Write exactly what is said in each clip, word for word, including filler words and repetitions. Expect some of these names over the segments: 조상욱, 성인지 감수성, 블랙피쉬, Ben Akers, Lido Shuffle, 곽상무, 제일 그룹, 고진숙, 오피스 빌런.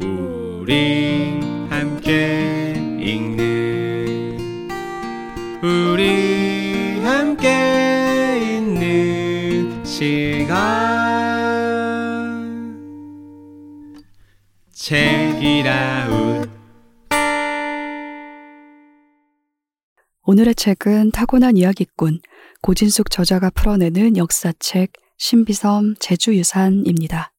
우리 함께 읽는 우리 함께 읽는 시간 책이라운. 오늘의 책은 타고난 이야기꾼 고진숙 저자가 풀어내는 역사책 신비섬 제주유산입니다.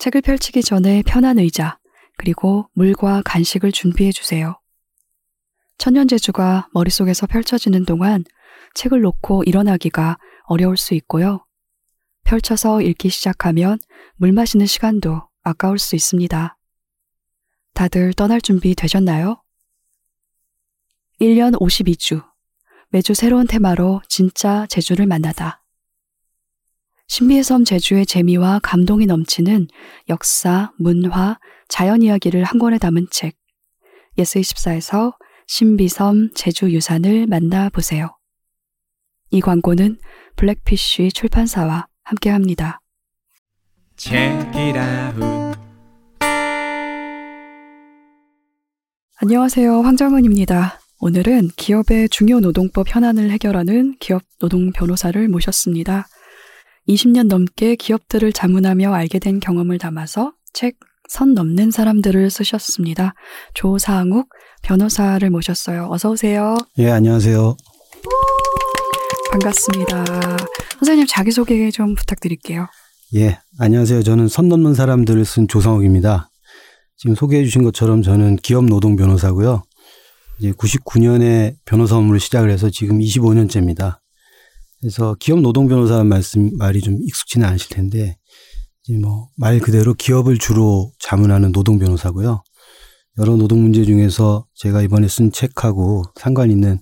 책을 펼치기 전에 편한 의자, 그리고 물과 간식을 준비해 주세요. 천연제주가 머릿속에서 펼쳐지는 동안 책을 놓고 일어나기가 어려울 수 있고요. 펼쳐서 읽기 시작하면 물 마시는 시간도 아까울 수 있습니다. 다들 떠날 준비 되셨나요? 일 년 오십이 주, 매주 새로운 테마로 진짜 제주를 만나다. 신비의 섬 제주의 재미와 감동이 넘치는 역사, 문화, 자연 이야기를 한 권에 담은 책, 예스이십사에서 신비섬 제주 유산을 만나보세요. 이 광고는 블랙피쉬 출판사와 함께합니다. 책이라운. 안녕하세요. 황정은입니다. 오늘은 기업의 중요 노동법 현안을 해결하는 기업 노동 변호사를 모셨습니다. 이십 년 넘게 기업들을 자문하며 알게 된 경험을 담아서 책 선 넘는 사람들을 쓰셨습니다. 조상욱 변호사를 모셨어요. 어서 오세요. 예, 안녕하세요. 반갑습니다. 선생님 자기소개 좀 부탁드릴게요. 예, 안녕하세요. 저는 선 넘는 사람들을 쓴 조상욱입니다. 지금 소개해 주신 것처럼 저는 기업 노동 변호사고요. 이제 구십구 년에 변호사 업무를 시작을 해서 지금 이십오 년째입니다. 그래서 기업 노동 변호사라는 말씀, 말이 좀 익숙지는 않으실 텐데, 이제 뭐, 말 그대로 기업을 주로 자문하는 노동 변호사고요. 여러 노동 문제 중에서 제가 이번에 쓴 책하고 상관 있는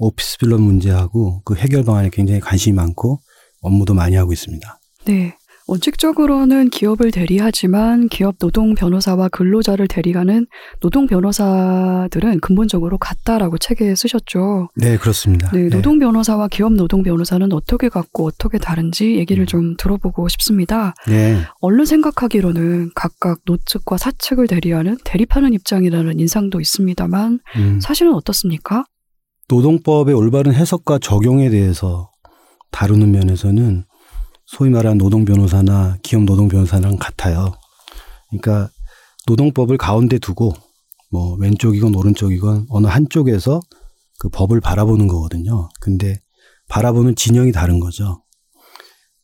오피스 빌런 문제하고 그 해결 방안에 굉장히 관심이 많고 업무도 많이 하고 있습니다. 네. 원칙적으로는 기업을 대리하지만 기업 노동 변호사와 근로자를 대리하는 노동 변호사들은 근본적으로 같다라고 책에 쓰셨죠. 네, 그렇습니다. 네, 노동 변호사와 기업 노동 변호사는 어떻게 같고 어떻게 다른지 얘기를 음. 좀 들어보고 싶습니다. 네. 얼른 생각하기로는 각각 노측과 사측을 대리하는 대립하는 입장이라는 인상도 있습니다만 음. 사실은 어떻습니까? 노동법의 올바른 해석과 적용에 대해서 다루는 면에서는 소위 말하는 노동 변호사나 기업 노동 변호사랑 같아요. 그러니까 노동법을 가운데 두고 뭐 왼쪽이건 오른쪽이건 어느 한쪽에서 그 법을 바라보는 거거든요. 근데 바라보는 진영이 다른 거죠.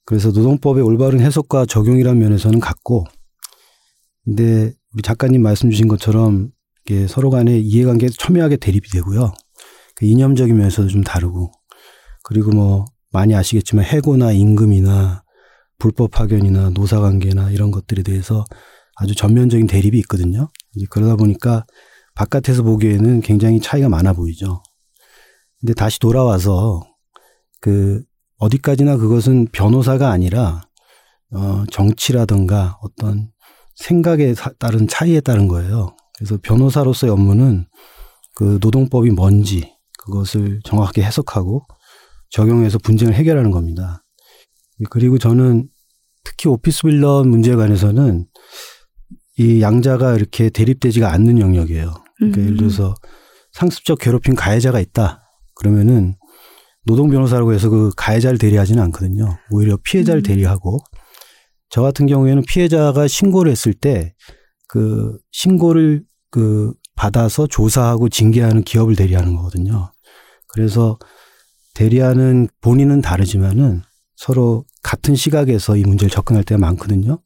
그래서 노동법의 올바른 해석과 적용이라는 면에서는 같고, 근데 우리 작가님 말씀 주신 것처럼 이게 서로 간의 이해관계에서 첨예하게 대립이 되고요. 그 이념적인 면에서도 좀 다르고, 그리고 뭐 많이 아시겠지만 해고나 임금이나 불법 파견이나 노사관계나 이런 것들에 대해서 아주 전면적인 대립이 있거든요. 이제 그러다 보니까 바깥에서 보기에는 굉장히 차이가 많아 보이죠. 근데 다시 돌아와서 그 어디까지나 그것은 변호사가 아니라 어 정치라든가 어떤 생각에 따른 차이에 따른 거예요. 그래서 변호사로서의 업무는 그 노동법이 뭔지 그것을 정확하게 해석하고 적용해서 분쟁을 해결하는 겁니다. 그리고 저는 특히 오피스 빌런 문제에 관해서는 이 양자가 이렇게 대립되지가 않는 영역이에요. 그러니까 음. 예를 들어서 상습적 괴롭힘 가해자가 있다. 그러면은 노동 변호사라고 해서 그 가해자를 대리하지는 않거든요. 오히려 피해자를 음. 대리하고, 저 같은 경우에는 피해자가 신고를 했을 때 그 신고를 그 받아서 조사하고 징계하는 기업을 대리하는 거거든요. 그래서 대리하는 본인은 다르지만은 서로 같은 시각에서 이 문제를 접근할 때가 많거든요.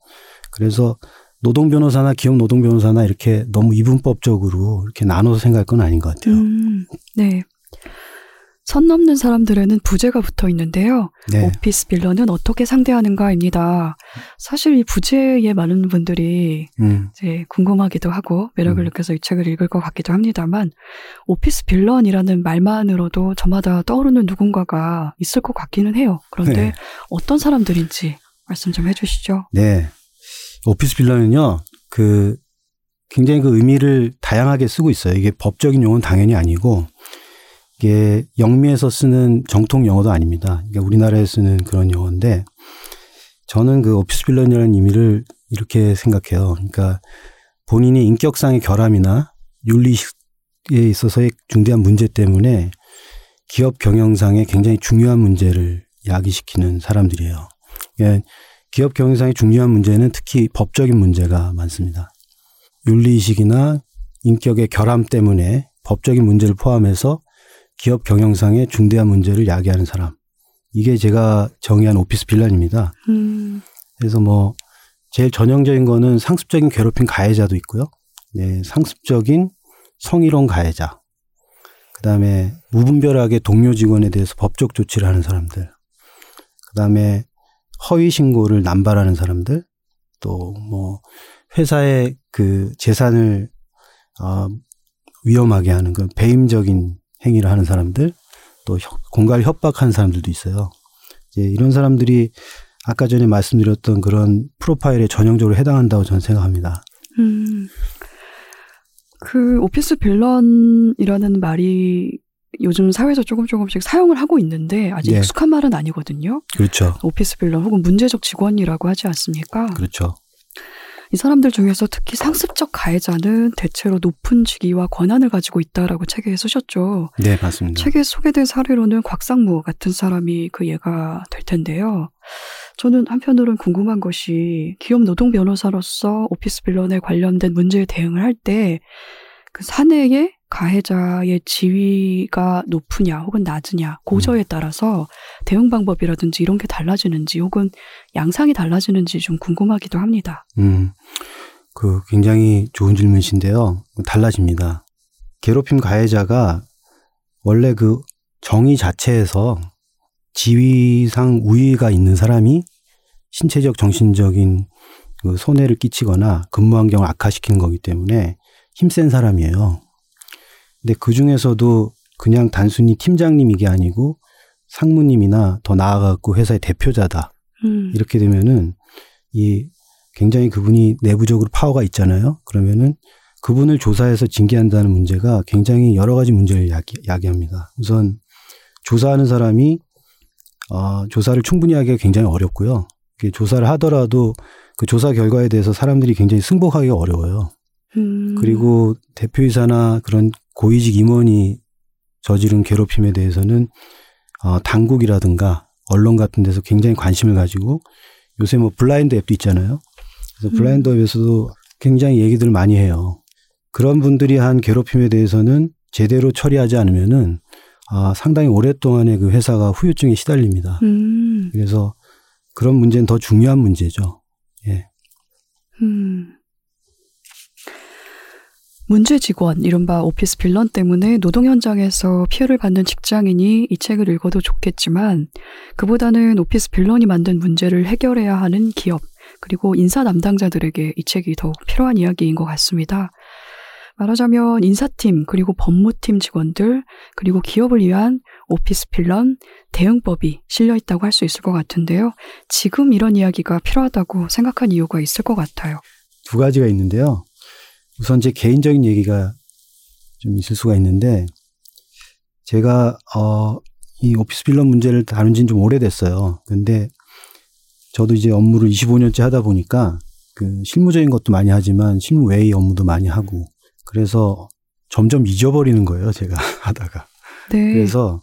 그래서 노동 변호사나 기업 노동 변호사나 이렇게 너무 이분법적으로 이렇게 나눠서 생각할 건 아닌 것 같아요. 음, 네. 선 넘는 사람들에는 부제가 붙어 있는데요. 네. 오피스 빌런은 어떻게 상대하는가입니다. 사실 이 부제에 많은 분들이 음. 이제 궁금하기도 하고 매력을 음. 느껴서 이 책을 읽을 것 같기도 합니다만, 오피스 빌런이라는 말만으로도 저마다 떠오르는 누군가가 있을 것 같기는 해요. 그런데 네. 어떤 사람들인지 말씀 좀 해주시죠. 네. 오피스 빌런은요, 그 굉장히 그 의미를 다양하게 쓰고 있어요. 이게 법적인 용어는 당연히 아니고, 이게 영미에서 쓰는 정통 영어도 아닙니다. 그러니까 우리나라에 쓰는 그런 영어인데, 저는 그 오피스 빌런이라는 의미를 이렇게 생각해요. 그러니까 본인이 인격상의 결함이나 윤리식에 있어서의 중대한 문제 때문에 기업 경영상에 굉장히 중요한 문제를 야기시키는 사람들이에요. 그러니까 기업 경영상의 중요한 문제는 특히 법적인 문제가 많습니다. 윤리의식이나 인격의 결함 때문에 법적인 문제를 포함해서 기업 경영상의 중대한 문제를 야기하는 사람. 이게 제가 정의한 오피스 빌런입니다. 음. 그래서 뭐 제일 전형적인 거는 상습적인 괴롭힘 가해자도 있고요. 네, 상습적인 성희롱 가해자. 그다음에 무분별하게 동료 직원에 대해서 법적 조치를 하는 사람들. 그다음에 허위 신고를 남발하는 사람들. 또 뭐 회사의 그 재산을 어, 위험하게 하는 그 배임적인 행위를 하는 사람들. 또 공갈 협박하는 사람들도 있어요. 이제 이런 사람들이 아까 전에 말씀드렸던 그런 프로파일에 전형적으로 해당한다고 저는 생각합니다. 음, 그 오피스 빌런이라는 말이 요즘 사회에서 조금 조금씩 사용을 하고 있는데 아직 네. 익숙한 말은 아니거든요. 그렇죠. 오피스 빌런 혹은 문제적 직원이라고 하지 않습니까? 그렇죠. 이 사람들 중에서 특히 상습적 가해자는 대체로 높은 직위와 권한을 가지고 있다라고 책에 쓰셨죠. 네, 맞습니다. 책에 소개된 사례로는 곽상무 같은 사람이 그 예가 될 텐데요. 저는 한편으로는 궁금한 것이 기업 노동 변호사로서 오피스 빌런에 관련된 문제에 대응을 할 때 그 사내의 가해자의 지위가 높으냐 혹은 낮으냐 고저에 따라서 대응 방법이라든지 이런 게 달라지는지 혹은 양상이 달라지는지 좀 궁금하기도 합니다. 음, 그 굉장히 좋은 질문이신데요. 달라집니다. 괴롭힘 가해자가 원래 그 정의 자체에서 지위상 우위가 있는 사람이 신체적, 정신적인 그 손해를 끼치거나 근무 환경을 악화시키는 거기 때문에 힘센 사람이에요. 근데 그 중에서도 그냥 단순히 팀장님 이게 아니고 상무님이나 더 나아가고 회사의 대표자다. 음. 이렇게 되면은 이 굉장히 그분이 내부적으로 파워가 있잖아요. 그러면은 그분을 조사해서 징계한다는 문제가 굉장히 여러 가지 문제를 야기, 야기합니다. 우선 조사하는 사람이 어, 조사를 충분히 하기가 굉장히 어렵고요. 조사를 하더라도 그 조사 결과에 대해서 사람들이 굉장히 승복하기가 어려워요. 음. 그리고 대표이사나 그런 고위직 임원이 저지른 괴롭힘에 대해서는 어, 당국이라든가 언론 같은 데서 굉장히 관심을 가지고 요새 뭐 블라인드 앱도 있잖아요. 그래서 블라인드 음. 앱에서도 굉장히 얘기들을 많이 해요. 그런 분들이 한 괴롭힘에 대해서는 제대로 처리하지 않으면은 아, 상당히 오랫동안의 그 회사가 후유증에 시달립니다. 음. 그래서 그런 문제는 더 중요한 문제죠. 예. 음. 문제 직원, 이른바 오피스 빌런 때문에 노동 현장에서 피해를 받는 직장인이 이 책을 읽어도 좋겠지만 그보다는 오피스 빌런이 만든 문제를 해결해야 하는 기업, 그리고 인사 담당자들에게 이 책이 더욱 필요한 이야기인 것 같습니다. 말하자면 인사팀, 그리고 법무팀 직원들, 그리고 기업을 위한 오피스 빌런 대응법이 실려있다고 할 수 있을 것 같은데요. 지금 이런 이야기가 필요하다고 생각한 이유가 있을 것 같아요. 두 가지가 있는데요. 우선 제 개인적인 얘기가 좀 있을 수가 있는데 제가 어, 이 오피스 빌런 문제를 다룬 지는 좀 오래됐어요. 그런데 저도 이제 업무를 이십오 년째 하다 보니까 그 실무적인 것도 많이 하지만 실무 외의 업무도 많이 하고 그래서 점점 잊어버리는 거예요, 제가 하다가. 네. 그래서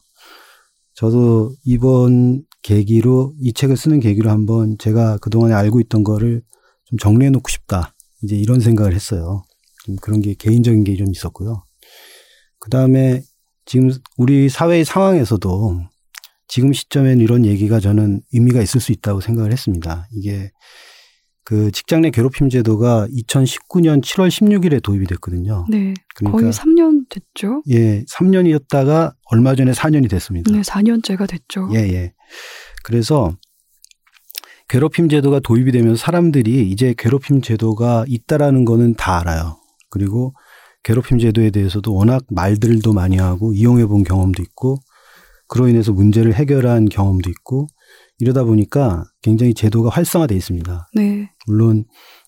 저도 이번 계기로 이 책을 쓰는 계기로 한번 제가 그동안에 알고 있던 거를 좀 정리해 놓고 싶다. 이제 이런 생각을 했어요. 좀 그런 게 개인적인 게 좀 있었고요. 그다음에 지금 우리 사회의 상황에서도 지금 시점엔 이런 얘기가 저는 의미가 있을 수 있다고 생각을 했습니다. 이게 그 직장 내 괴롭힘 제도가 이천십구 년 칠월 십육일에 도입이 됐거든요. 네. 그러니까 거의 삼 년 됐죠. 예. 삼 년이었다가 얼마 전에 사 년이 됐습니다. 네. 사 년째가 됐죠. 예, 예. 그래서 괴롭힘 제도가 도입이 되면서 사람들이 이제 괴롭힘 제도가 있다라는 거는 다 알아요. 그리고 괴롭힘 제도에 대해서도 워낙 말들도 많이 하고 이용해 본 경험도 있고 그로 인해서 문제를 해결한 경험도 있고 이러다 보니까 굉장히 제도가 활성화되어 있습니다. 네. 물론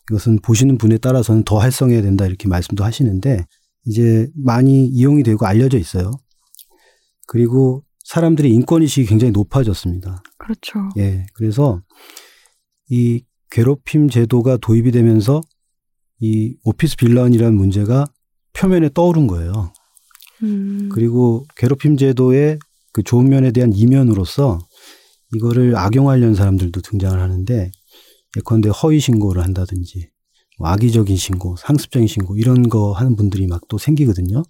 이것은 보시는 분에 따라서는 더 활성화해야 된다 이렇게 말씀도 하시는데 이제 많이 이용이 되고 알려져 있어요. 그리고 사람들의 인권의식이 굉장히 높아졌습니다. 그렇죠. 예. 그래서 이 괴롭힘 제도가 도입이 되면서 이 오피스 빌런이라는 문제가 표면에 떠오른 거예요. 음. 그리고 괴롭힘 제도의 그 좋은 면에 대한 이면으로서 이거를 악용하려는 사람들도 등장을 하는데, 예컨대 허위 신고를 한다든지 뭐 악의적인 신고, 상습적인 신고 이런 거 하는 분들이 막 또 생기거든요.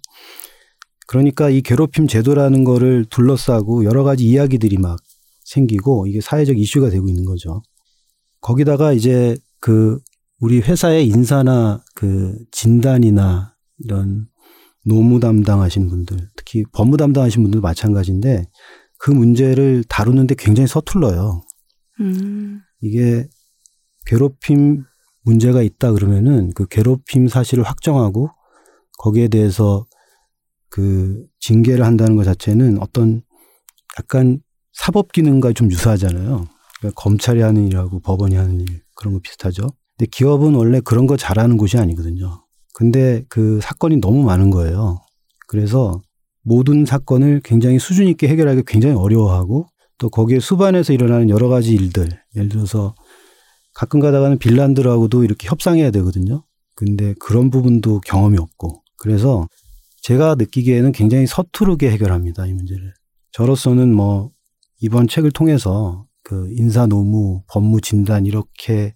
그러니까 이 괴롭힘 제도라는 거를 둘러싸고 여러 가지 이야기들이 막 생기고 이게 사회적 이슈가 되고 있는 거죠. 거기다가 이제 그 우리 회사의 인사나 그 진단이나 이런 노무 담당하신 분들, 특히 법무 담당하신 분들도 마찬가지인데 그 문제를 다루는데 굉장히 서툴러요. 음. 이게 괴롭힘 문제가 있다 그러면은 그 괴롭힘 사실을 확정하고 거기에 대해서 그 징계를 한다는 것 자체는 어떤 약간 사법 기능과 좀 유사하잖아요. 그러니까 검찰이 하는 일하고 법원이 하는 일 그런 거 비슷하죠. 근데 기업은 원래 그런 거 잘하는 곳이 아니거든요. 근데 그 사건이 너무 많은 거예요. 그래서 모든 사건을 굉장히 수준 있게 해결하기 굉장히 어려워하고, 또 거기에 수반해서 일어나는 여러 가지 일들, 예를 들어서 가끔 가다가는 빌런들하고도 이렇게 협상해야 되거든요. 근데 그런 부분도 경험이 없고, 그래서 제가 느끼기에는 굉장히 서투르게 해결합니다, 이 문제를. 저로서는 뭐 이번 책을 통해서 그 인사 노무, 법무 진단 이렇게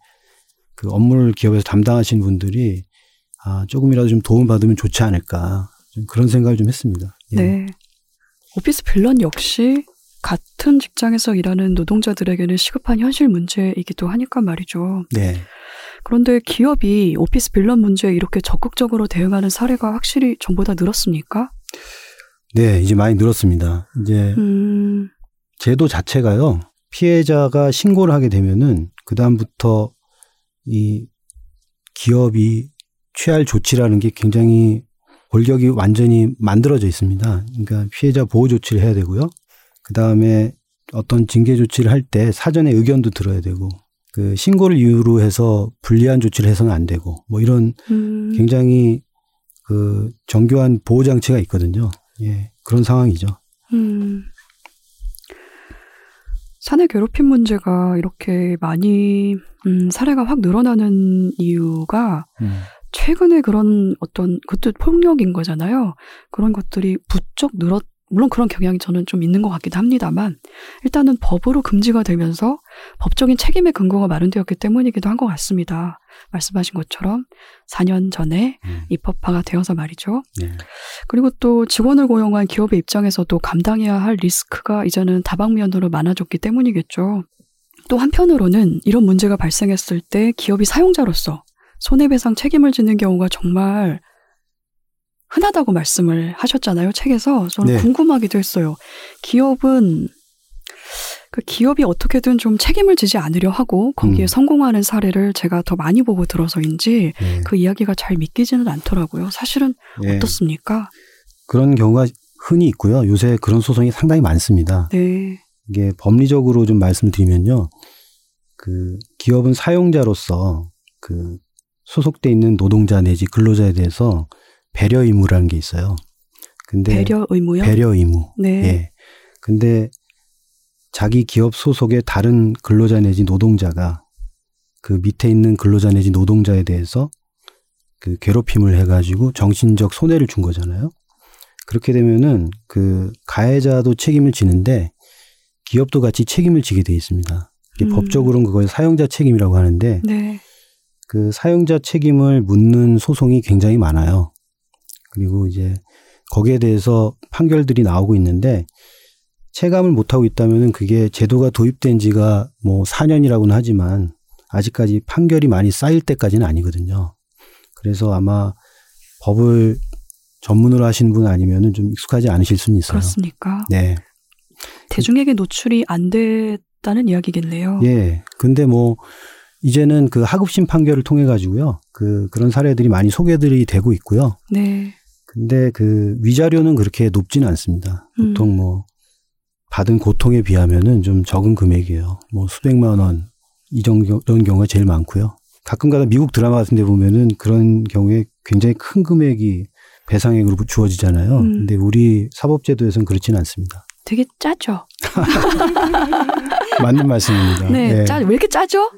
그 업무를 기업에서 담당하신 분들이 아, 조금이라도 좀 도움받으면 좋지 않을까, 좀 그런 생각을 좀 했습니다. 예. 네. 오피스 빌런 역시 같은 직장에서 일하는 노동자들에게는 시급한 현실 문제이기도 하니까 말이죠. 네. 그런데 기업이 오피스 빌런 문제에 이렇게 적극적으로 대응하는 사례가 확실히 전보다 늘었습니까? 네, 이제 많이 늘었습니다. 이제 음... 제도 자체가요, 피해자가 신고를 하게 되면은 그다음부터 이 기업이 취할 조치라는 게 굉장히 골격이 완전히 만들어져 있습니다. 그러니까 피해자 보호 조치를 해야 되고요. 그다음에 어떤 징계 조치를 할 때 사전에 의견도 들어야 되고, 그 신고를 이유로 해서 불리한 조치를 해서는 안 되고, 뭐 이런 음. 굉장히 그 정교한 보호 장치가 있거든요. 예, 그런 상황이죠. 음. 사내 괴롭힘 문제가 이렇게 많이 음, 사례가 확 늘어나는 이유가 음. 최근에 그런 어떤, 그것도 폭력인 거잖아요. 그런 것들이 부쩍 늘었, 물론 그런 경향이 저는 좀 있는 것 같기도 합니다만, 일단은 법으로 금지가 되면서 법적인 책임의 근거가 마련되었기 때문이기도 한 것 같습니다. 말씀하신 것처럼 사 년 전에 음. 입법화가 되어서 말이죠. 네. 그리고 또 직원을 고용한 기업의 입장에서도 감당해야 할 리스크가 이제는 다방면으로 많아졌기 때문이겠죠. 또 한편으로는 이런 문제가 발생했을 때 기업이 사용자로서 손해배상 책임을 지는 경우가 정말 흔하다고 말씀을 하셨잖아요, 책에서. 저는 네. 궁금하기도 했어요. 기업은, 그 기업이 어떻게든 좀 책임을 지지 않으려 하고 거기에 음. 성공하는 사례를 제가 더 많이 보고 들어서인지 네. 그 이야기가 잘 믿기지는 않더라고요. 사실은 네. 어떻습니까? 그런 경우가 흔히 있고요. 요새 그런 소송이 상당히 많습니다. 네. 이게 법리적으로 좀 말씀드리면요. 그 기업은 사용자로서 그 소속돼 있는 노동자 내지 근로자에 대해서 배려 의무라는 게 있어요. 근데 배려 의무요? 배려 의무. 네. 예. 근데 자기 기업 소속의 다른 근로자 내지 노동자가 그 밑에 있는 근로자 내지 노동자에 대해서 그 괴롭힘을 해가지고 정신적 손해를 준 거잖아요. 그렇게 되면은 그 가해자도 책임을 지는데 기업도 같이 책임을 지게 돼 있습니다. 이게 음. 법적으로는 그걸 사용자 책임이라고 하는데. 네. 그 사용자 책임을 묻는 소송이 굉장히 많아요. 그리고 이제 거기에 대해서 판결들이 나오고 있는데, 체감을 못하고 있다면은 그게 제도가 도입된 지가 뭐 사 년이라고는 하지만 아직까지 판결이 많이 쌓일 때까지는 아니거든요. 그래서 아마 법을 전문으로 하시는 분 아니면은 좀 익숙하지 않으실 수는 있어요. 그렇습니까? 네. 대중에게 노출이 안 됐다는 이야기겠네요. 예. 근데 뭐 이제는 그 하급심 판결을 통해 가지고요, 그 그런 사례들이 많이 소개들이 되고 있고요. 네. 근데 그 위자료는 그렇게 높지는 않습니다. 보통 음. 뭐 받은 고통에 비하면은 좀 적은 금액이에요. 뭐 수백만 원 이 정도 이런 경우가 제일 많고요. 가끔가다 미국 드라마 같은데 보면은 그런 경우에 굉장히 큰 금액이 배상액으로 주어지잖아요. 음. 근데 우리 사법제도에서는 그렇지는 않습니다. 되게 짜죠. 맞는 말씀입니다. 네, 네. 짜, 왜 이렇게 짜죠?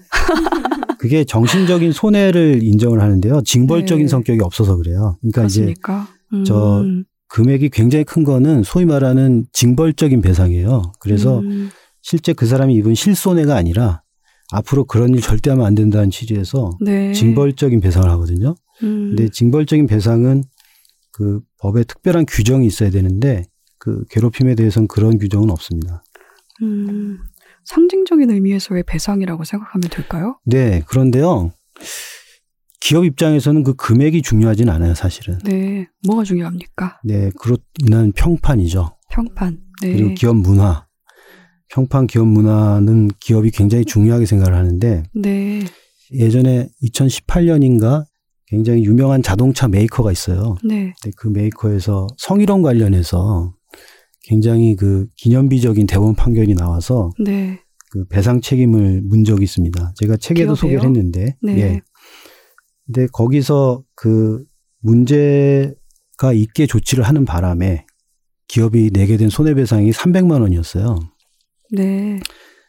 그게 정신적인 손해를 인정을 하는데요. 징벌적인 네. 성격이 없어서 그래요. 그러니까 그렇습니까? 이제 음. 저 금액이 굉장히 큰 거는 소위 말하는 징벌적인 배상이에요. 그래서 음. 실제 그 사람이 입은 실손해가 아니라 앞으로 그런 일 절대 하면 안 된다는 취지에서 네. 징벌적인 배상을 하거든요. 음. 근데 징벌적인 배상은 그 법에 특별한 규정이 있어야 되는데 그 괴롭힘에 대해서는 그런 규정은 없습니다. 음, 상징적인 의미에서 왜 배상이라고 생각하면 될까요? 네, 그런데요. 기업 입장에서는 그 금액이 중요하진 않아요, 사실은. 네, 뭐가 중요합니까? 네, 그로 인한 평판이죠. 평판. 네. 그리고 기업 문화. 평판 기업 문화는 기업이 굉장히 중요하게 생각을 하는데 네. 예전에 이천십팔 년인가 굉장히 유명한 자동차 메이커가 있어요. 네. 근데 그 메이커에서 성희롱 관련해서 굉장히 그 기념비적인 대법원 판결이 나와서 네. 그 배상 책임을 문 적이 있습니다. 제가 책에도 기업에요? 소개를 했는데. 네. 예. 근데 거기서 그 문제가 있게 조치를 하는 바람에 기업이 내게 된 손해배상이 삼백만 원이었어요. 네.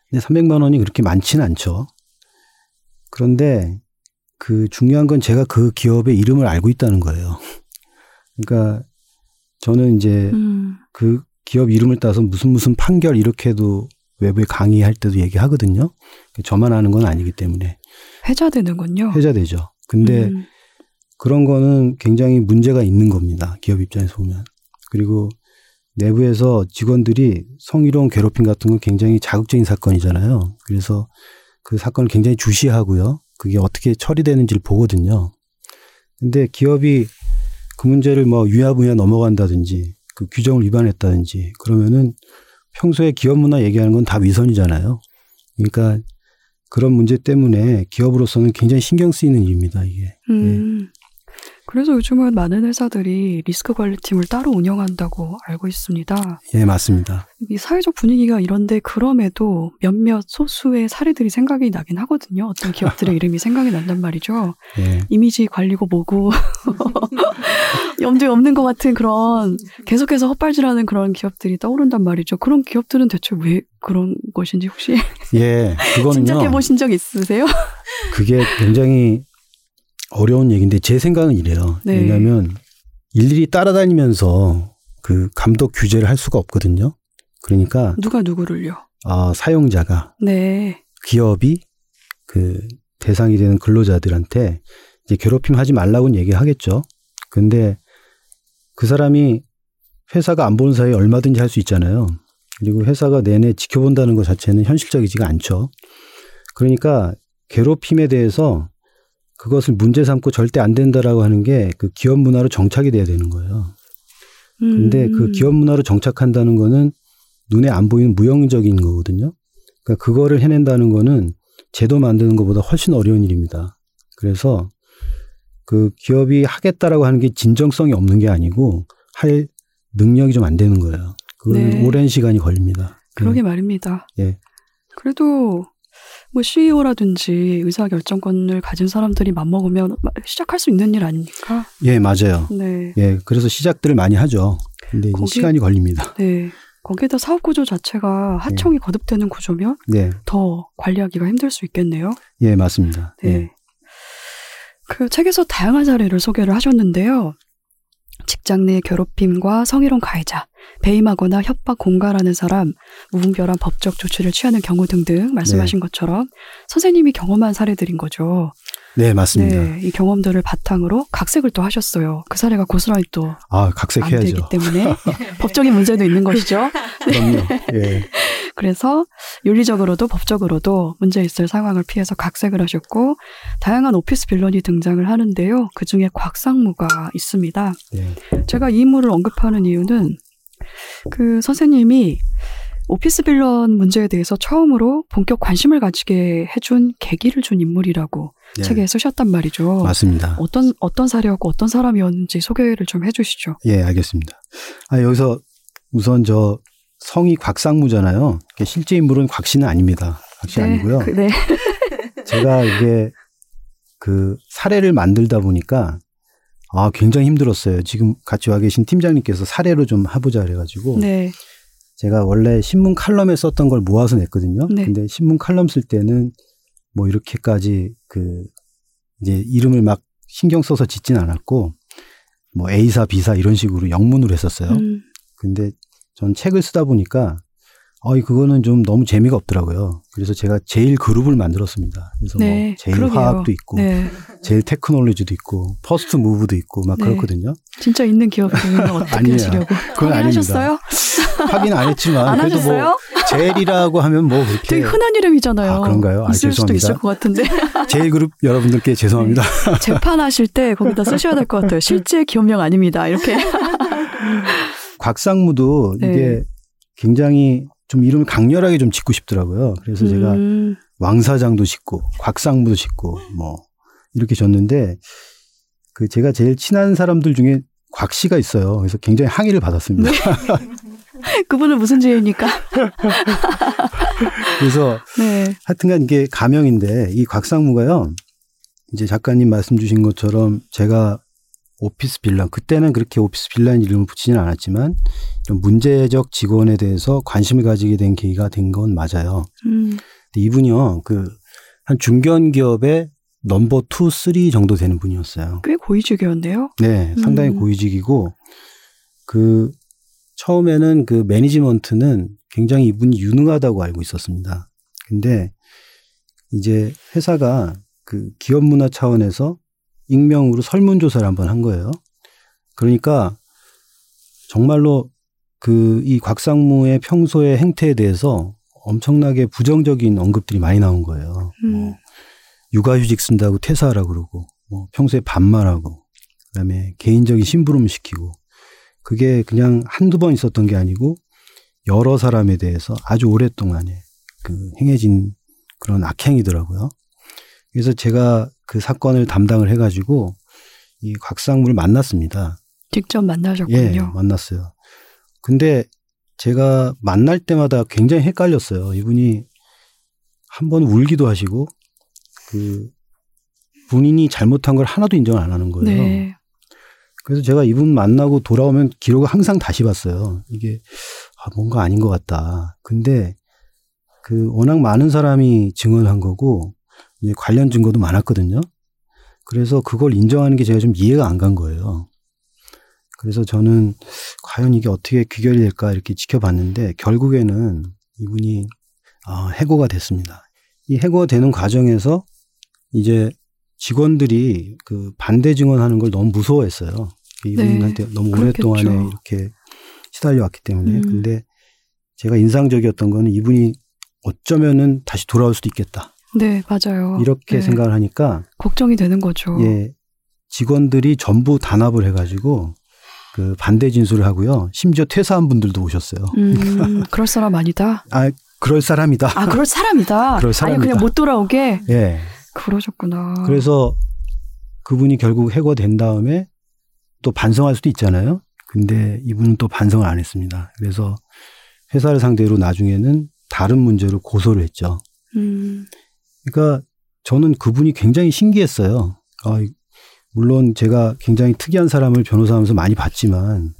근데 삼백만 원이 그렇게 많지는 않죠. 그런데 그 중요한 건 제가 그 기업의 이름을 알고 있다는 거예요. 그러니까 저는 이제 음. 그 기업 이름을 따서 무슨 무슨 판결 이렇게도 외부에 강의할 때도 얘기하거든요. 저만 아는 건 아니기 때문에. 회자되는군요. 회자되죠. 근데 음. 그런 거는 굉장히 문제가 있는 겁니다. 기업 입장에서 보면. 그리고 내부에서 직원들이 성희롱 괴롭힘 같은 건 굉장히 자극적인 사건이잖아요. 그래서 그 사건을 굉장히 주시하고요. 그게 어떻게 처리되는지를 보거든요. 근데 기업이 그 문제를 뭐 유야무야 넘어간다든지 그 규정을 위반했다든지 그러면은 평소에 기업 문화 얘기하는 건 다 위선이잖아요. 그러니까 그런 문제 때문에 기업으로서는 굉장히 신경 쓰이는 일입니다, 이게. 음. 네. 그래서 요즘은 많은 회사들이 리스크 관리팀을 따로 운영한다고 알고 있습니다. 예, 맞습니다. 이 사회적 분위기가 이런데 그럼에도 몇몇 소수의 사례들이 생각이 나긴 하거든요. 어떤 기업들의 이름이 생각이 난단 말이죠. 예. 이미지 관리고 뭐고 염두에 없는 것 같은 그런 계속해서 헛발질하는 그런 기업들이 떠오른단 말이죠. 그런 기업들은 대체 왜 그런 것인지 혹시 예, 그거는요. 짐작해보신 적 있으세요? 그게 굉장히 어려운 얘기인데 제 생각은 이래요. 네. 왜냐하면 일일이 따라다니면서 그 감독 규제를 할 수가 없거든요. 그러니까 누가 누구를요? 아, 사용자가 네. 기업이 그 대상이 되는 근로자들한테 이제 괴롭힘 하지 말라고는 얘기하겠죠. 근데 그 사람이 회사가 안 보는 사이에 얼마든지 할 수 있잖아요. 그리고 회사가 내내 지켜본다는 것 자체는 현실적이지가 않죠. 그러니까 괴롭힘에 대해서 그것을 문제 삼고 절대 안 된다라고 하는 게 그 기업 문화로 정착이 돼야 되는 거예요. 근데 음. 그 기업 문화로 정착한다는 거는 눈에 안 보이는 무형적인 거거든요. 그러니까 그거를 해낸다는 거는 제도 만드는 것보다 훨씬 어려운 일입니다. 그래서 그 기업이 하겠다라고 하는 게 진정성이 없는 게 아니고 할 능력이 좀 안 되는 거예요. 그건 네. 오랜 시간이 걸립니다. 그러게 네. 말입니다. 예. 그래도 뭐 씨이오라든지 의사결정권을 가진 사람들이 맘먹으면 시작할 수 있는 일 아닙니까? 예, 맞아요. 네. 예, 그래서 시작들을 많이 하죠. 근데 거기, 시간이 걸립니다. 네. 거기에다 사업구조 자체가 하청이 예. 거듭되는 구조면 예. 더 관리하기가 힘들 수 있겠네요. 예, 맞습니다. 네. 예. 그 책에서 다양한 사례를 소개를 하셨는데요. 직장 내 괴롭힘과 성희롱 가해자, 배임하거나 협박 공갈하는 사람, 무분별한 법적 조치를 취하는 경우 등등 말씀하신 네. 것처럼 선생님이 경험한 사례들인 거죠. 네, 맞습니다. 네, 이 경험들을 바탕으로 각색을 또 하셨어요. 그 사례가 고스란히 또 아, 각색해야죠. 안 되기 때문에 법적인 문제도 있는 것이죠. 그럼요. 예. 그래서 윤리적으로도 법적으로도 문제 있을 상황을 피해서 각색을 하셨고 다양한 오피스 빌런이 등장을 하는데요. 그중에 곽상무가 있습니다. 예. 제가 이 인물을 언급하는 이유는 그 선생님이 오피스 빌런 문제에 대해서 처음으로 본격 관심을 가지게 해준 계기를 준 인물이라고 예. 책에 쓰셨단 말이죠. 맞습니다. 어떤 어떤 사례였고 어떤 사람이었는지 소개를 좀 해주시죠. 예, 알겠습니다. 아, 여기서 우선 저 성이 곽상무잖아요. 실제 인물은 곽씨는 아닙니다. 곽씨 네, 아니고요. 그, 네. 제가 이게 그 사례를 만들다 보니까 아, 굉장히 힘들었어요. 지금 같이 와 계신 팀장님께서 사례로 좀 해보자 그래가지고 네. 제가 원래 신문 칼럼에 썼던 걸 모아서 냈거든요. 네. 근데 신문 칼럼 쓸 때는 뭐 이렇게까지 그 이제 이름을 막 신경 써서 짓진 않았고 뭐 A사, B사 이런 식으로 영문으로 했었어요. 음. 근데 전 책을 쓰다 보니까 어이 그거는 좀 너무 재미가 없더라고요. 그래서 제가 제일 그룹을 만들었습니다. 그래서 네, 뭐 제일 그러게요. 화학도 있고, 네. 제일 테크놀로지도 있고, 퍼스트 무브도 있고 막 네. 그렇거든요. 진짜 있는 기업들은 어떻게 하시려고? 그건 아닙니다. 확인 안 했지만 안 그래도 하셨어요? 뭐 제일이라고 하면 뭐 그렇게 되게 흔한 이름이잖아요. 아, 그런가요? 아, 있을 수도 죄송합니다. 있을 것 같은데. 제일 그룹 여러분들께 죄송합니다. 네. 재판하실 때 거기다 쓰셔야 될 것 같아요. 실제 기업명 아닙니다. 이렇게. 곽상무도 네. 이게 굉장히 좀 이름을 강렬하게 좀 짓고 싶더라고요. 그래서 음. 제가 왕사장도 짓고 곽상무도 짓고 뭐 이렇게 졌는데 그 제가 제일 친한 사람들 중에 곽 씨가 있어요. 그래서 굉장히 항의를 받았습니다. 네. 그분은 무슨 죄입니까? 그래서 네. 하여튼간 이게 가명인데 이 곽상무가요. 이제 작가님 말씀 주신 것처럼 제가 오피스 빌런, 그때는 그렇게 오피스 빌런 이름을 붙이지는 않았지만 이런 문제적 직원에 대해서 관심을 가지게 된 계기가 된 건 맞아요. 음. 근데 이분이요, 그 한 중견 기업의 넘버 투, 쓰리 정도 되는 분이었어요. 꽤 고위직이었네요. 네, 상당히 음. 고위직이고 그 처음에는 그 매니지먼트는 굉장히 이분이 유능하다고 알고 있었습니다. 근데 이제 회사가 그 기업 문화 차원에서 익명으로 설문조사를 한번 한 거예요. 그러니까 정말로 그 이 곽상무의 평소의 행태에 대해서 엄청나게 부정적인 언급들이 많이 나온 거예요. 음. 뭐 육아휴직 쓴다고 퇴사하라고 그러고 뭐 평소에 반말하고 그다음에 개인적인 심부름을 시키고 그게 그냥 한두 번 있었던 게 아니고 여러 사람에 대해서 아주 오랫동안에 그 행해진 그런 악행이더라고요. 그래서 제가 그 사건을 담당을 해가지고 이 곽상무를 만났습니다. 직접 만나셨군요. 예, 만났어요. 근데 제가 만날 때마다 굉장히 헷갈렸어요. 이분이 한 번 울기도 하시고 그 본인이 잘못한 걸 하나도 인정을 안 하는 거예요. 네. 그래서 제가 이분 만나고 돌아오면 기록을 항상 다시 봤어요. 이게 아, 뭔가 아닌 것 같다. 근데 그 워낙 많은 사람이 증언한 거고 관련 증거도 많았거든요. 그래서 그걸 인정하는 게 제가 좀 이해가 안 간 거예요. 그래서 저는 과연 이게 어떻게 귀결이 될까 이렇게 지켜봤는데 결국에는 이분이 아, 해고가 됐습니다. 이 해고가 되는 과정에서 이제 직원들이 그 반대 증언하는 걸 너무 무서워했어요. 이분한테 네, 너무 오랫동안에 그렇겠죠. 이렇게 시달려왔기 때문에. 음. 근데 제가 인상적이었던 거는 이분이 어쩌면은 다시 돌아올 수도 있겠다. 네, 맞아요. 이렇게 네. 생각을 하니까 걱정이 되는 거죠. 예, 직원들이 전부 단합을 해가지고 그 반대 진술을 하고요. 심지어 퇴사한 분들도 오셨어요. 음, 그럴 사람 아니다. 아, 그럴 사람이다. 아, 그럴 사람이다. 그럴 사람이다. 아니, 그냥 못 돌아오게. 예, 그러셨구나. 그래서 그분이 결국 해고된 다음에 또 반성할 수도 있잖아요. 근데 이분은 또 반성을 안 했습니다. 그래서 회사를 상대로 나중에는 다른 문제로 고소를 했죠. 음. 그러니까 저는 그분이 굉장히 신기했어요. 아, 물론 제가 굉장히 특이한 사람을 변호사하면서 많이 봤지만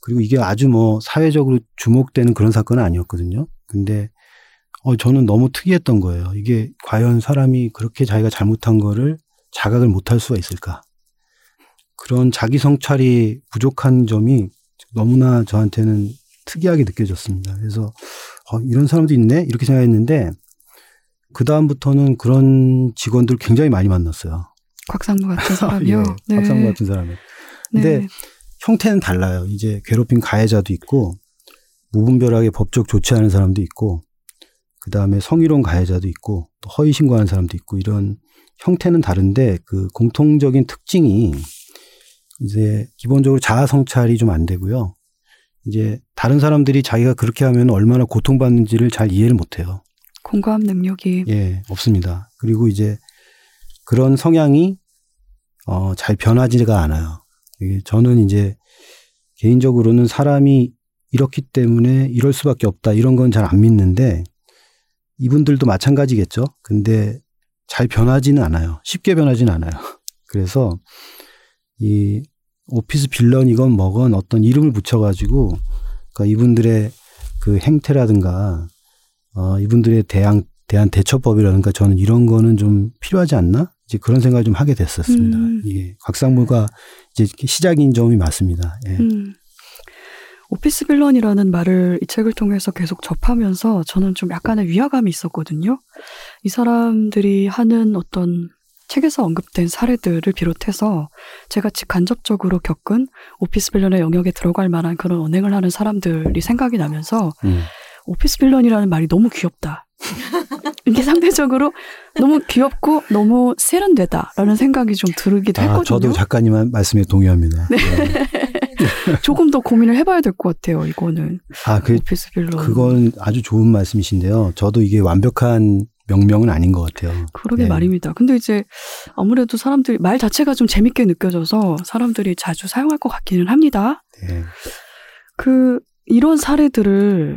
그리고 이게 아주 뭐 사회적으로 주목되는 그런 사건은 아니었거든요. 근데 어, 저는 너무 특이했던 거예요. 이게 과연 사람이 그렇게 자기가 잘못한 거를 자각을 못할 수가 있을까. 그런 자기 성찰이 부족한 점이 너무나 저한테는 특이하게 느껴졌습니다. 그래서 어, 이런 사람도 있네 이렇게 생각했는데 그 다음부터는 그런 직원들 굉장히 많이 만났어요. 곽상무 같은 사람이요. 예, 네. 곽상무 같은 사람이요. 근데 네. 형태는 달라요. 이제 괴롭힌 가해자도 있고 무분별하게 법적 조치하는 사람도 있고 그 다음에 성희롱 가해자도 있고 또 허위 신고하는 사람도 있고 이런 형태는 다른데 그 공통적인 특징이 이제 기본적으로 자아 성찰이 좀 안 되고요. 이제 다른 사람들이 자기가 그렇게 하면 얼마나 고통받는지를 잘 이해를 못해요. 공감 능력이. 예, 없습니다. 그리고 이제 그런 성향이, 어, 잘 변하지가 않아요. 이게 저는 이제 개인적으로는 사람이 이렇기 때문에 이럴 수밖에 없다. 이런 건 잘 안 믿는데 이분들도 마찬가지겠죠. 근데 잘 변하지는 않아요. 쉽게 변하지는 않아요. 그래서 이 오피스 빌런이건 뭐건 어떤 이름을 붙여가지고 그러니까 이분들의 그 행태라든가 어, 이분들의 대항, 대한 대처법이라든가 저는 이런 거는 좀 필요하지 않나? 이제 그런 생각을 좀 하게 됐었습니다. 음. 예, 곽상무가 이제 시작인 점이 맞습니다. 예. 음. 오피스 빌런이라는 말을 이 책을 통해서 계속 접하면서 저는 좀 약간의 위화감이 있었거든요. 이 사람들이 하는 어떤 책에서 언급된 사례들을 비롯해서 제가 간접적으로 겪은 오피스 빌런의 영역에 들어갈 만한 그런 언행을 하는 사람들이 생각이 나면서 음. 오피스 빌런이라는 말이 너무 귀엽다. 이게 상대적으로 너무 귀엽고 너무 세련되다라는 생각이 좀 들기도 아, 했거든요. 저도 작가님 말씀에 동의합니다. 네. 조금 더 고민을 해봐야 될 것 같아요. 이거는 아, 그, 오피스 빌런. 그건 아주 좋은 말씀이신데요. 저도 이게 완벽한 명명은 아닌 것 같아요. 그러게 네. 말입니다. 근데 이제 아무래도 사람들이 말 자체가 좀 재밌게 느껴져서 사람들이 자주 사용할 것 같기는 합니다. 네. 그 이런 사례들을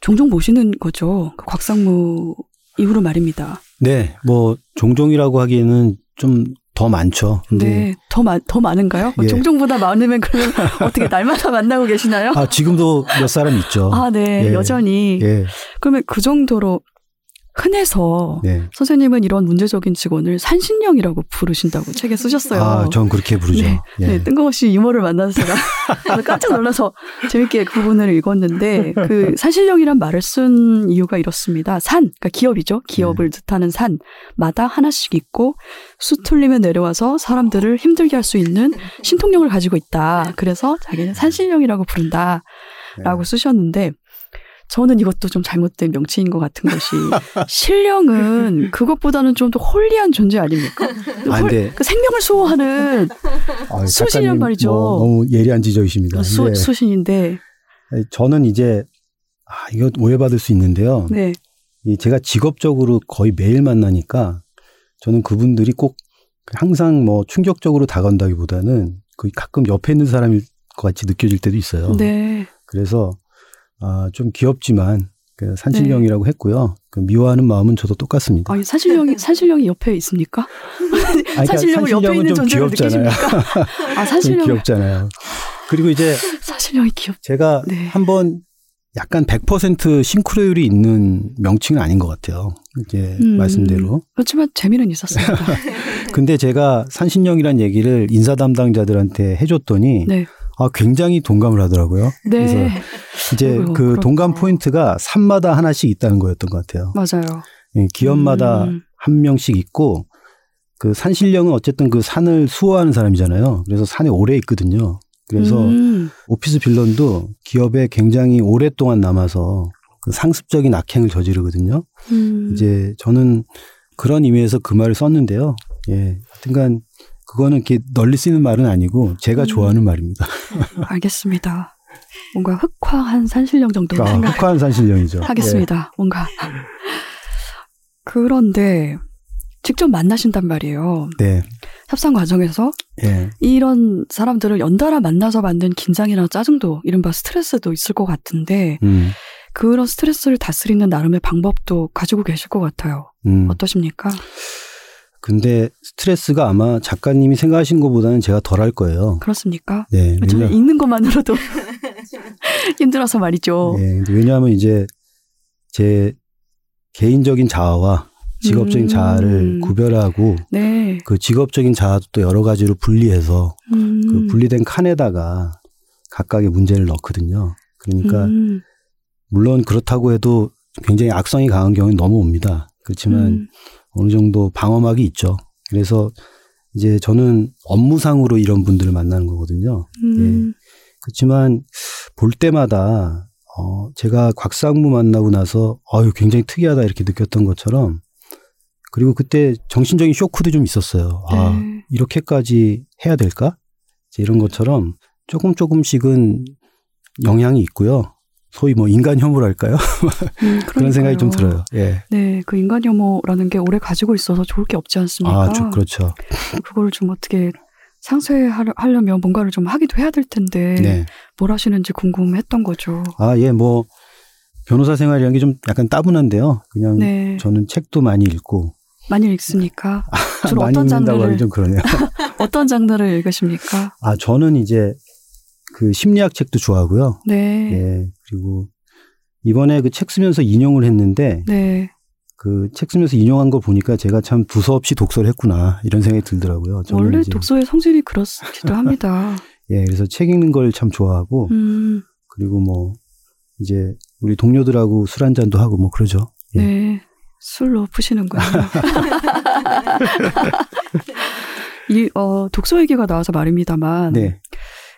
종종 보시는 거죠. 그 곽상무 이후로 말입니다. 네. 뭐 종종이라고 하기에는 좀 더 많죠. 네. 더, 마, 더 많은가요? 예. 종종보다 많으면 그러면 어떻게 날마다 만나고 계시나요? 아, 지금도 몇 사람 있죠. 아, 네. 예. 여전히. 예. 그러면 그 정도로 흔해서 네. 선생님은 이런 문제적인 직원을 산신령이라고 부르신다고 책에 쓰셨어요. 아, 전 그렇게 부르죠. 네, 예. 네, 뜬금없이 이모를 만나서 제가 깜짝 놀라서 재밌게 그 부분을 읽었는데 그 산신령이란 말을 쓴 이유가 이렇습니다. 산, 그러니까 기업이죠. 기업을 네. 뜻하는 산마다 하나씩 있고 수틀리며 내려와서 사람들을 힘들게 할 수 있는 신통력을 가지고 있다. 그래서 자기는 산신령이라고 부른다라고 네. 쓰셨는데 저는 이것도 좀 잘못된 명칭인 것 같은 것이 신령은 그것보다는 좀 더 홀리한 존재 아닙니까? 아, 홀, 네. 그 생명을 수호하는 아, 수신이란 말이죠. 뭐, 너무 예리한 지적이십니다. 수, 네. 수신인데 저는 이제 아, 이거 오해받을 수 있는데요. 네. 제가 직업적으로 거의 매일 만나니까 저는 그분들이 꼭 항상 뭐 충격적으로 다가온다기보다는 그 가끔 옆에 있는 사람일 것 같이 느껴질 때도 있어요. 네. 그래서 아, 좀 귀엽지만 그 산신령이라고 네. 했고요. 그 미워하는 마음은 저도 똑같습니다. 아니, 산신령이 산신령이 옆에 있습니까? 아니, 산신령을 그러니까 옆에 있는 존재로 느끼십니까? 아, 산신령 귀엽잖아요. 그리고 이제 산신령이 귀엽. 제가 네. 한번 약간 백 퍼센트 싱크로율이 있는 명칭은 아닌 것 같아요. 이제 음, 말씀대로. 그렇지만 재미는 있었습니다. 근데 제가 산신령이란 얘기를 인사 담당자들한테 해줬더니. 네. 아, 굉장히 동감을 하더라고요. 네. 그래서 이제 어이구, 그 그렇구나. 동감 포인트가 산마다 하나씩 있다는 거였던 것 같아요. 맞아요. 예, 기업마다 음. 한 명씩 있고 그 산신령은 어쨌든 그 산을 수호하는 사람이잖아요. 그래서 산에 오래 있거든요. 그래서 음. 오피스 빌런도 기업에 굉장히 오랫동안 남아서 그 상습적인 악행을 저지르거든요. 음. 이제 저는 그런 의미에서 그 말을 썼는데요. 예, 하여튼간 그거는 이렇게 널리 쓰는 말은 아니고 제가 음. 좋아하는 말입니다. 알겠습니다. 뭔가 흑화한 산신령 정도. 아, 흑화한 산신령이죠. 하겠습니다. 네. 뭔가. 그런데 직접 만나신단 말이에요. 네. 협상 과정에서 네. 이런 사람들을 연달아 만나서 만든 긴장이나 짜증도 이른바 스트레스도 있을 것 같은데 음. 그런 스트레스를 다스리는 나름의 방법도 가지고 계실 것 같아요. 음. 어떠십니까? 근데 스트레스가 아마 작가님이 생각하신 것보다는 제가 덜할 거예요. 그렇습니까? 네. 저는 왜냐... 읽는 것만으로도 힘들어서 말이죠. 네. 왜냐하면 이제 제 개인적인 자아와 직업적인 음. 자아를 구별하고 네. 그 직업적인 자아도 또 여러 가지로 분리해서 음. 그 분리된 칸에다가 각각의 문제를 넣거든요. 그러니까 음. 물론 그렇다고 해도 굉장히 악성이 강한 경우는 넘어옵니다. 그렇지만 음. 어느 정도 방어막이 있죠. 그래서 이제 저는 업무상으로 이런 분들을 만나는 거거든요. 음. 예. 그렇지만 볼 때마다 어 제가 곽상무 만나고 나서 아유 굉장히 특이하다 이렇게 느꼈던 것처럼 그리고 그때 정신적인 쇼크도 좀 있었어요. 아 네. 이렇게까지 해야 될까? 이제 이런 것처럼 조금 조금씩은 영향이 있고요. 소위 뭐 인간 혐오랄까요? 음, 그런 생각이 좀 들어요. 예. 네, 그 인간 혐오라는 게 오래 가지고 있어서 좋을 게 없지 않습니까? 아, 저, 그렇죠. 그걸 좀 어떻게 상쇄하려면 뭔가를 좀 하기도 해야 될 텐데 네. 뭘 하시는지 궁금했던 거죠. 아, 예, 뭐 변호사 생활이라는 게 좀 약간 따분한데요. 그냥 네. 저는 책도 많이 읽고 많이 읽습니까? 아, 주로 많이 어떤 읽는다고 하면 좀 그러네요. 어떤 장르를 읽으십니까? 아, 저는 이제 그 심리학 책도 좋아하고요. 네. 예. 그리고 이번에 그 책 쓰면서 인용을 했는데 네. 그 책 쓰면서 인용한 걸 보니까 제가 참 두서없이 독서를 했구나 이런 생각이 들더라고요. 원래 이제. 독서의 성질이 그렇기도 합니다. 예, 그래서 책 읽는 걸 참 좋아하고 음. 그리고 뭐 이제 우리 동료들하고 술 한 잔도 하고 뭐 그러죠. 예. 네, 술로 푸시는군요. 이 어, 독서 얘기가 나와서 말입니다만 네.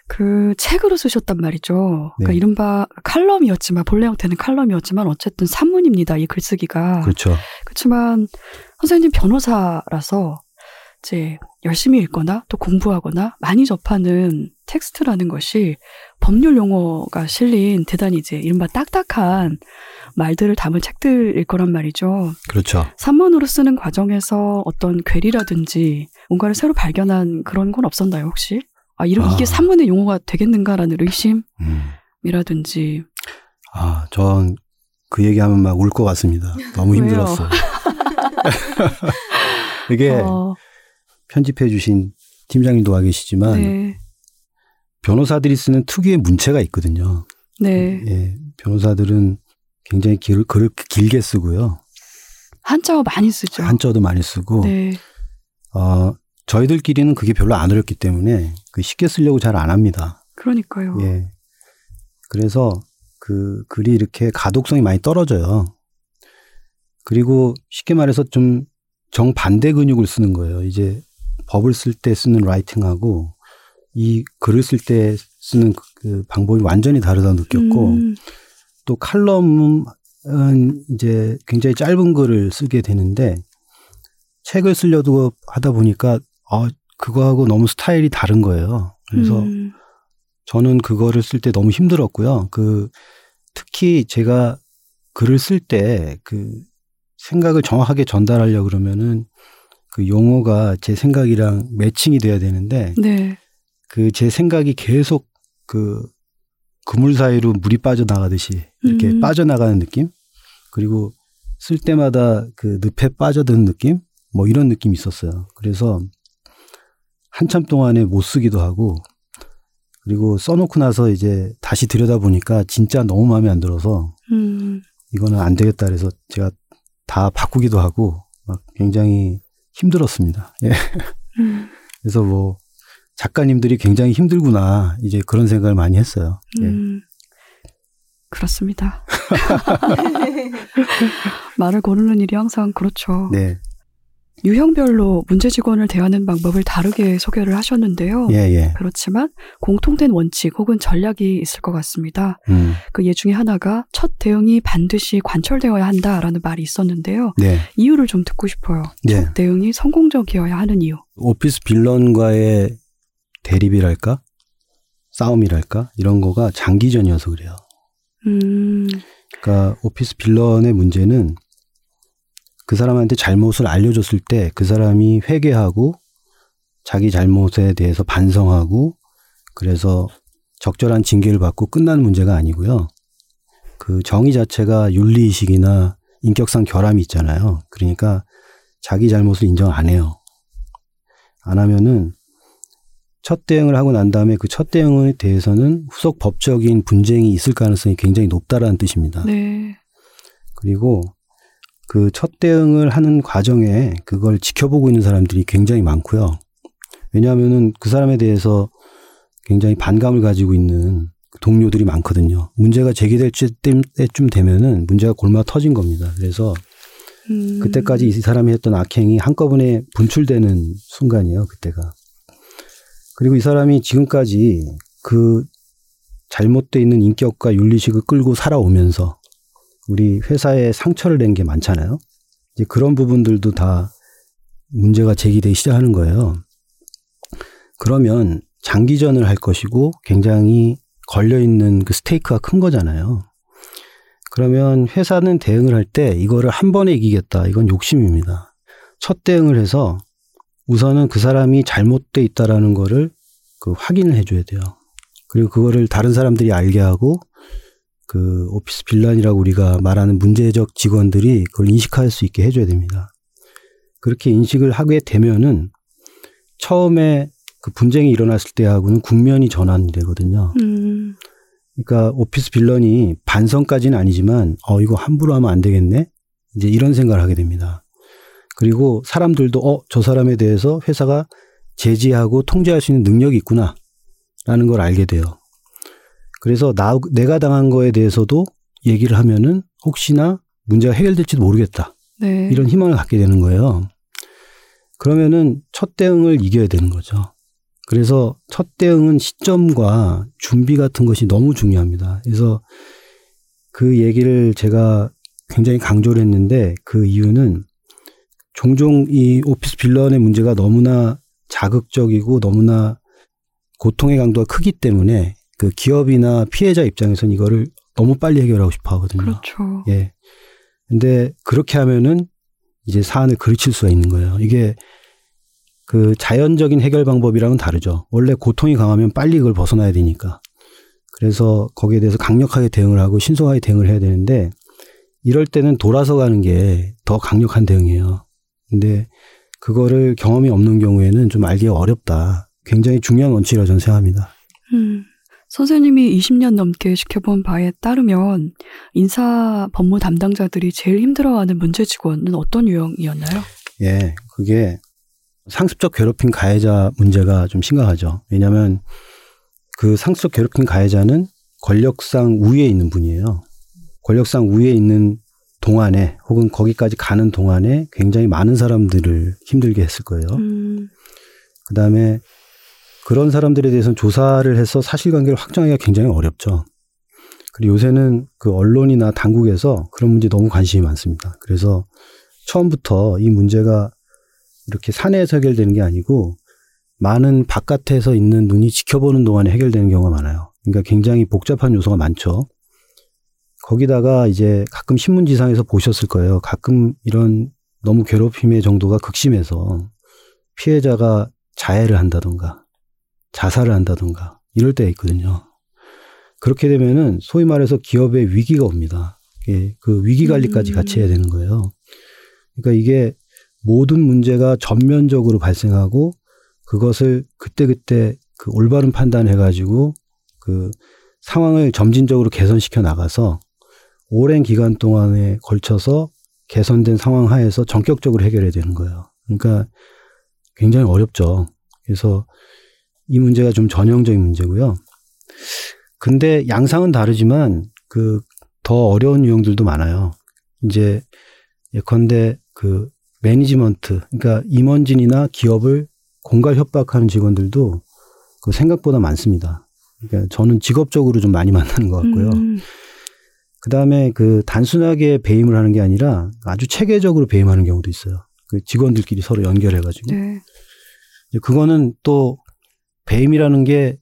그 책으로 쓰셨단 말이죠. 그러니까 네. 이른바 칼럼이었지만 본래 형태는 칼럼이었지만 어쨌든 산문입니다. 이 글쓰기가. 그렇죠. 그렇지만 선생님 변호사라서 이제 열심히 읽거나 또 공부하거나 많이 접하는 텍스트라는 것이 법률 용어가 실린 대단히 이제 이른바 딱딱한 말들을 담은 책들일 거란 말이죠. 그렇죠. 산문으로 쓰는 과정에서 어떤 괴리라든지 뭔가를 새로 발견한 그런 건 없었나요 혹시? 아, 이런, 이게 아. 산문의 용어가 되겠는가라는 의심이라든지. 아, 전 그 얘기하면 막 울 것 같습니다. 너무 힘들었어요. 이게 어. 편집해 주신 팀장님도 와 계시지만 네. 변호사들이 쓰는 특유의 문체가 있거든요. 네. 예, 변호사들은 굉장히 글, 글을 길게 쓰고요. 한자어 많이 쓰죠. 한자어도 많이 쓰고. 네. 어, 저희들끼리는 그게 별로 안 어렵기 때문에 그 쉽게 쓰려고 잘 안 합니다. 그러니까요. 예. 그래서 그 글이 이렇게 가독성이 많이 떨어져요. 그리고 쉽게 말해서 좀 정반대 근육을 쓰는 거예요. 이제 법을 쓸 때 쓰는 라이팅하고 이 글을 쓸 때 쓰는 그 방법이 완전히 다르다고 느꼈고 음. 또 칼럼은 이제 굉장히 짧은 글을 쓰게 되는데 책을 쓰려고 하다 보니까 아, 그거하고 너무 스타일이 다른 거예요. 그래서 음. 저는 그거를 쓸 때 너무 힘들었고요. 그 특히 제가 글을 쓸 때 그 생각을 정확하게 전달하려고 그러면은 그 용어가 제 생각이랑 매칭이 돼야 되는데 네. 그 제 생각이 계속 그 그물 사이로 물이 빠져나가듯이 이렇게 음. 빠져나가는 느낌? 그리고 쓸 때마다 그 늪에 빠져드는 느낌? 뭐 이런 느낌이 있었어요. 그래서 한참 동안에 못 쓰기도 하고 그리고 써놓고 나서 이제 다시 들여다보니까 진짜 너무 마음에 안 들어서 음. 이거는 안 되겠다 그래서 제가 다 바꾸기도 하고 막 굉장히 힘들었습니다. 예. 음. 그래서 뭐 작가님들이 굉장히 힘들구나 이제 그런 생각을 많이 했어요. 예. 음. 그렇습니다. 말을 고르는 일이 항상 그렇죠. 네. 유형별로 문제 직원을 대하는 방법을 다르게 소개를 하셨는데요. 예, 예. 그렇지만 공통된 원칙 혹은 전략이 있을 것 같습니다. 음. 그 예 중에 하나가 첫 대응이 반드시 관철되어야 한다라는 말이 있었는데요. 네. 이유를 좀 듣고 싶어요. 네. 첫 대응이 성공적이어야 하는 이유. 오피스 빌런과의 대립이랄까? 싸움이랄까? 이런 거가 장기전이어서 그래요. 음. 그러니까 오피스 빌런의 문제는 그 사람한테 잘못을 알려줬을 때 그 사람이 회개하고 자기 잘못에 대해서 반성하고 그래서 적절한 징계를 받고 끝나는 문제가 아니고요. 그 정의 자체가 윤리의식이나 인격상 결함이 있잖아요. 그러니까 자기 잘못을 인정 안 해요. 안 하면은 첫 대응을 하고 난 다음에 그 첫 대응에 대해서는 후속 법적인 분쟁이 있을 가능성이 굉장히 높다라는 뜻입니다. 네. 그리고 그 첫 대응을 하는 과정에 그걸 지켜보고 있는 사람들이 굉장히 많고요. 왜냐하면은 그 사람에 대해서 굉장히 반감을 가지고 있는 동료들이 많거든요. 문제가 제기될 때쯤 되면은 문제가 골마 터진 겁니다. 그래서 음. 그때까지 이 사람이 했던 악행이 한꺼번에 분출되는 순간이에요. 그때가. 그리고 이 사람이 지금까지 그 잘못되어 있는 인격과 윤리식을 끌고 살아오면서 우리 회사에 상처를 낸 게 많잖아요. 이제 그런 부분들도 다 문제가 제기되기 시작하는 거예요. 그러면 장기전을 할 것이고 굉장히 걸려있는 그 스테이크가 큰 거잖아요. 그러면 회사는 대응을 할 때 이거를 한 번에 이기겠다. 이건 욕심입니다. 첫 대응을 해서 우선은 그 사람이 잘못돼 있다라는 거를 그 확인을 해줘야 돼요. 그리고 그거를 다른 사람들이 알게 하고 그 오피스 빌런이라고 우리가 말하는 문제적 직원들이 그걸 인식할 수 있게 해줘야 됩니다. 그렇게 인식을 하게 되면은 처음에 그 분쟁이 일어났을 때하고는 국면이 전환이 되거든요. 음. 그러니까 오피스 빌런이 반성까지는 아니지만 어 이거 함부로 하면 안 되겠네. 이제 이런 생각을 하게 됩니다. 그리고 사람들도 어 저 사람에 대해서 회사가 제지하고 통제할 수 있는 능력이 있구나라는 걸 알게 돼요. 그래서 나 내가 당한 거에 대해서도 얘기를 하면은 혹시나 문제가 해결될지도 모르겠다. 네. 이런 희망을 갖게 되는 거예요. 그러면은 첫 대응을 이겨야 되는 거죠. 그래서 첫 대응은 시점과 준비 같은 것이 너무 중요합니다. 그래서 그 얘기를 제가 굉장히 강조를 했는데 그 이유는 종종 이 오피스 빌런의 문제가 너무나 자극적이고 너무나 고통의 강도가 크기 때문에 그 기업이나 피해자 입장에서는 이거를 너무 빨리 해결하고 싶어 하거든요. 그렇죠. 예. 근데 그렇게 하면은 이제 사안을 그르칠 수가 있는 거예요. 이게 그 자연적인 해결 방법이랑은 다르죠. 원래 고통이 강하면 빨리 그걸 벗어나야 되니까. 그래서 거기에 대해서 강력하게 대응을 하고 신속하게 대응을 해야 되는데 이럴 때는 돌아서 가는 게 더 강력한 대응이에요. 근데 그거를 경험이 없는 경우에는 좀 알기가 어렵다. 굉장히 중요한 원칙이라고 저는 생각합니다. 음. 선생님이 이십 년 넘게 지켜본 바에 따르면 인사 법무 담당자들이 제일 힘들어하는 문제 직원은 어떤 유형이었나요? 예, 그게 상습적 괴롭힘 가해자 문제가 좀 심각하죠. 왜냐하면 그 상습적 괴롭힘 가해자는 권력상 우위에 있는 분이에요. 권력상 우위에 있는 동안에 혹은 거기까지 가는 동안에 굉장히 많은 사람들을 힘들게 했을 거예요. 음. 그다음에 그런 사람들에 대해서는 조사를 해서 사실관계를 확정하기가 굉장히 어렵죠. 그리고 요새는 그 언론이나 당국에서 그런 문제 너무 관심이 많습니다. 그래서 처음부터 이 문제가 이렇게 사내에서 해결되는 게 아니고 많은 바깥에서 있는 눈이 지켜보는 동안에 해결되는 경우가 많아요. 그러니까 굉장히 복잡한 요소가 많죠. 거기다가 이제 가끔 신문지상에서 보셨을 거예요. 가끔 이런 너무 괴롭힘의 정도가 극심해서 피해자가 자해를 한다던가 자살을 한다던가 이럴 때가 있거든요. 그렇게 되면은 소위 말해서 기업의 위기가 옵니다. 그 위기 관리까지 같이 해야 되는 거예요. 그러니까 이게 모든 문제가 전면적으로 발생하고 그것을 그때그때 그 올바른 판단해가지고 그 상황을 점진적으로 개선시켜 나가서 오랜 기간 동안에 걸쳐서 개선된 상황 하에서 전격적으로 해결해야 되는 거예요. 그러니까 굉장히 어렵죠. 그래서 이 문제가 좀 전형적인 문제고요. 근데 양상은 다르지만 그 더 어려운 유형들도 많아요. 이제 예컨대 그 매니지먼트, 그러니까 임원진이나 기업을 공갈 협박하는 직원들도 그 생각보다 많습니다. 그러니까 저는 직업적으로 좀 많이 만나는 것 같고요. 음. 그 다음에 그 단순하게 배임을 하는 게 아니라 아주 체계적으로 배임하는 경우도 있어요. 그 직원들끼리 서로 연결해가지고. 네. 그거는 또 배임이라는 게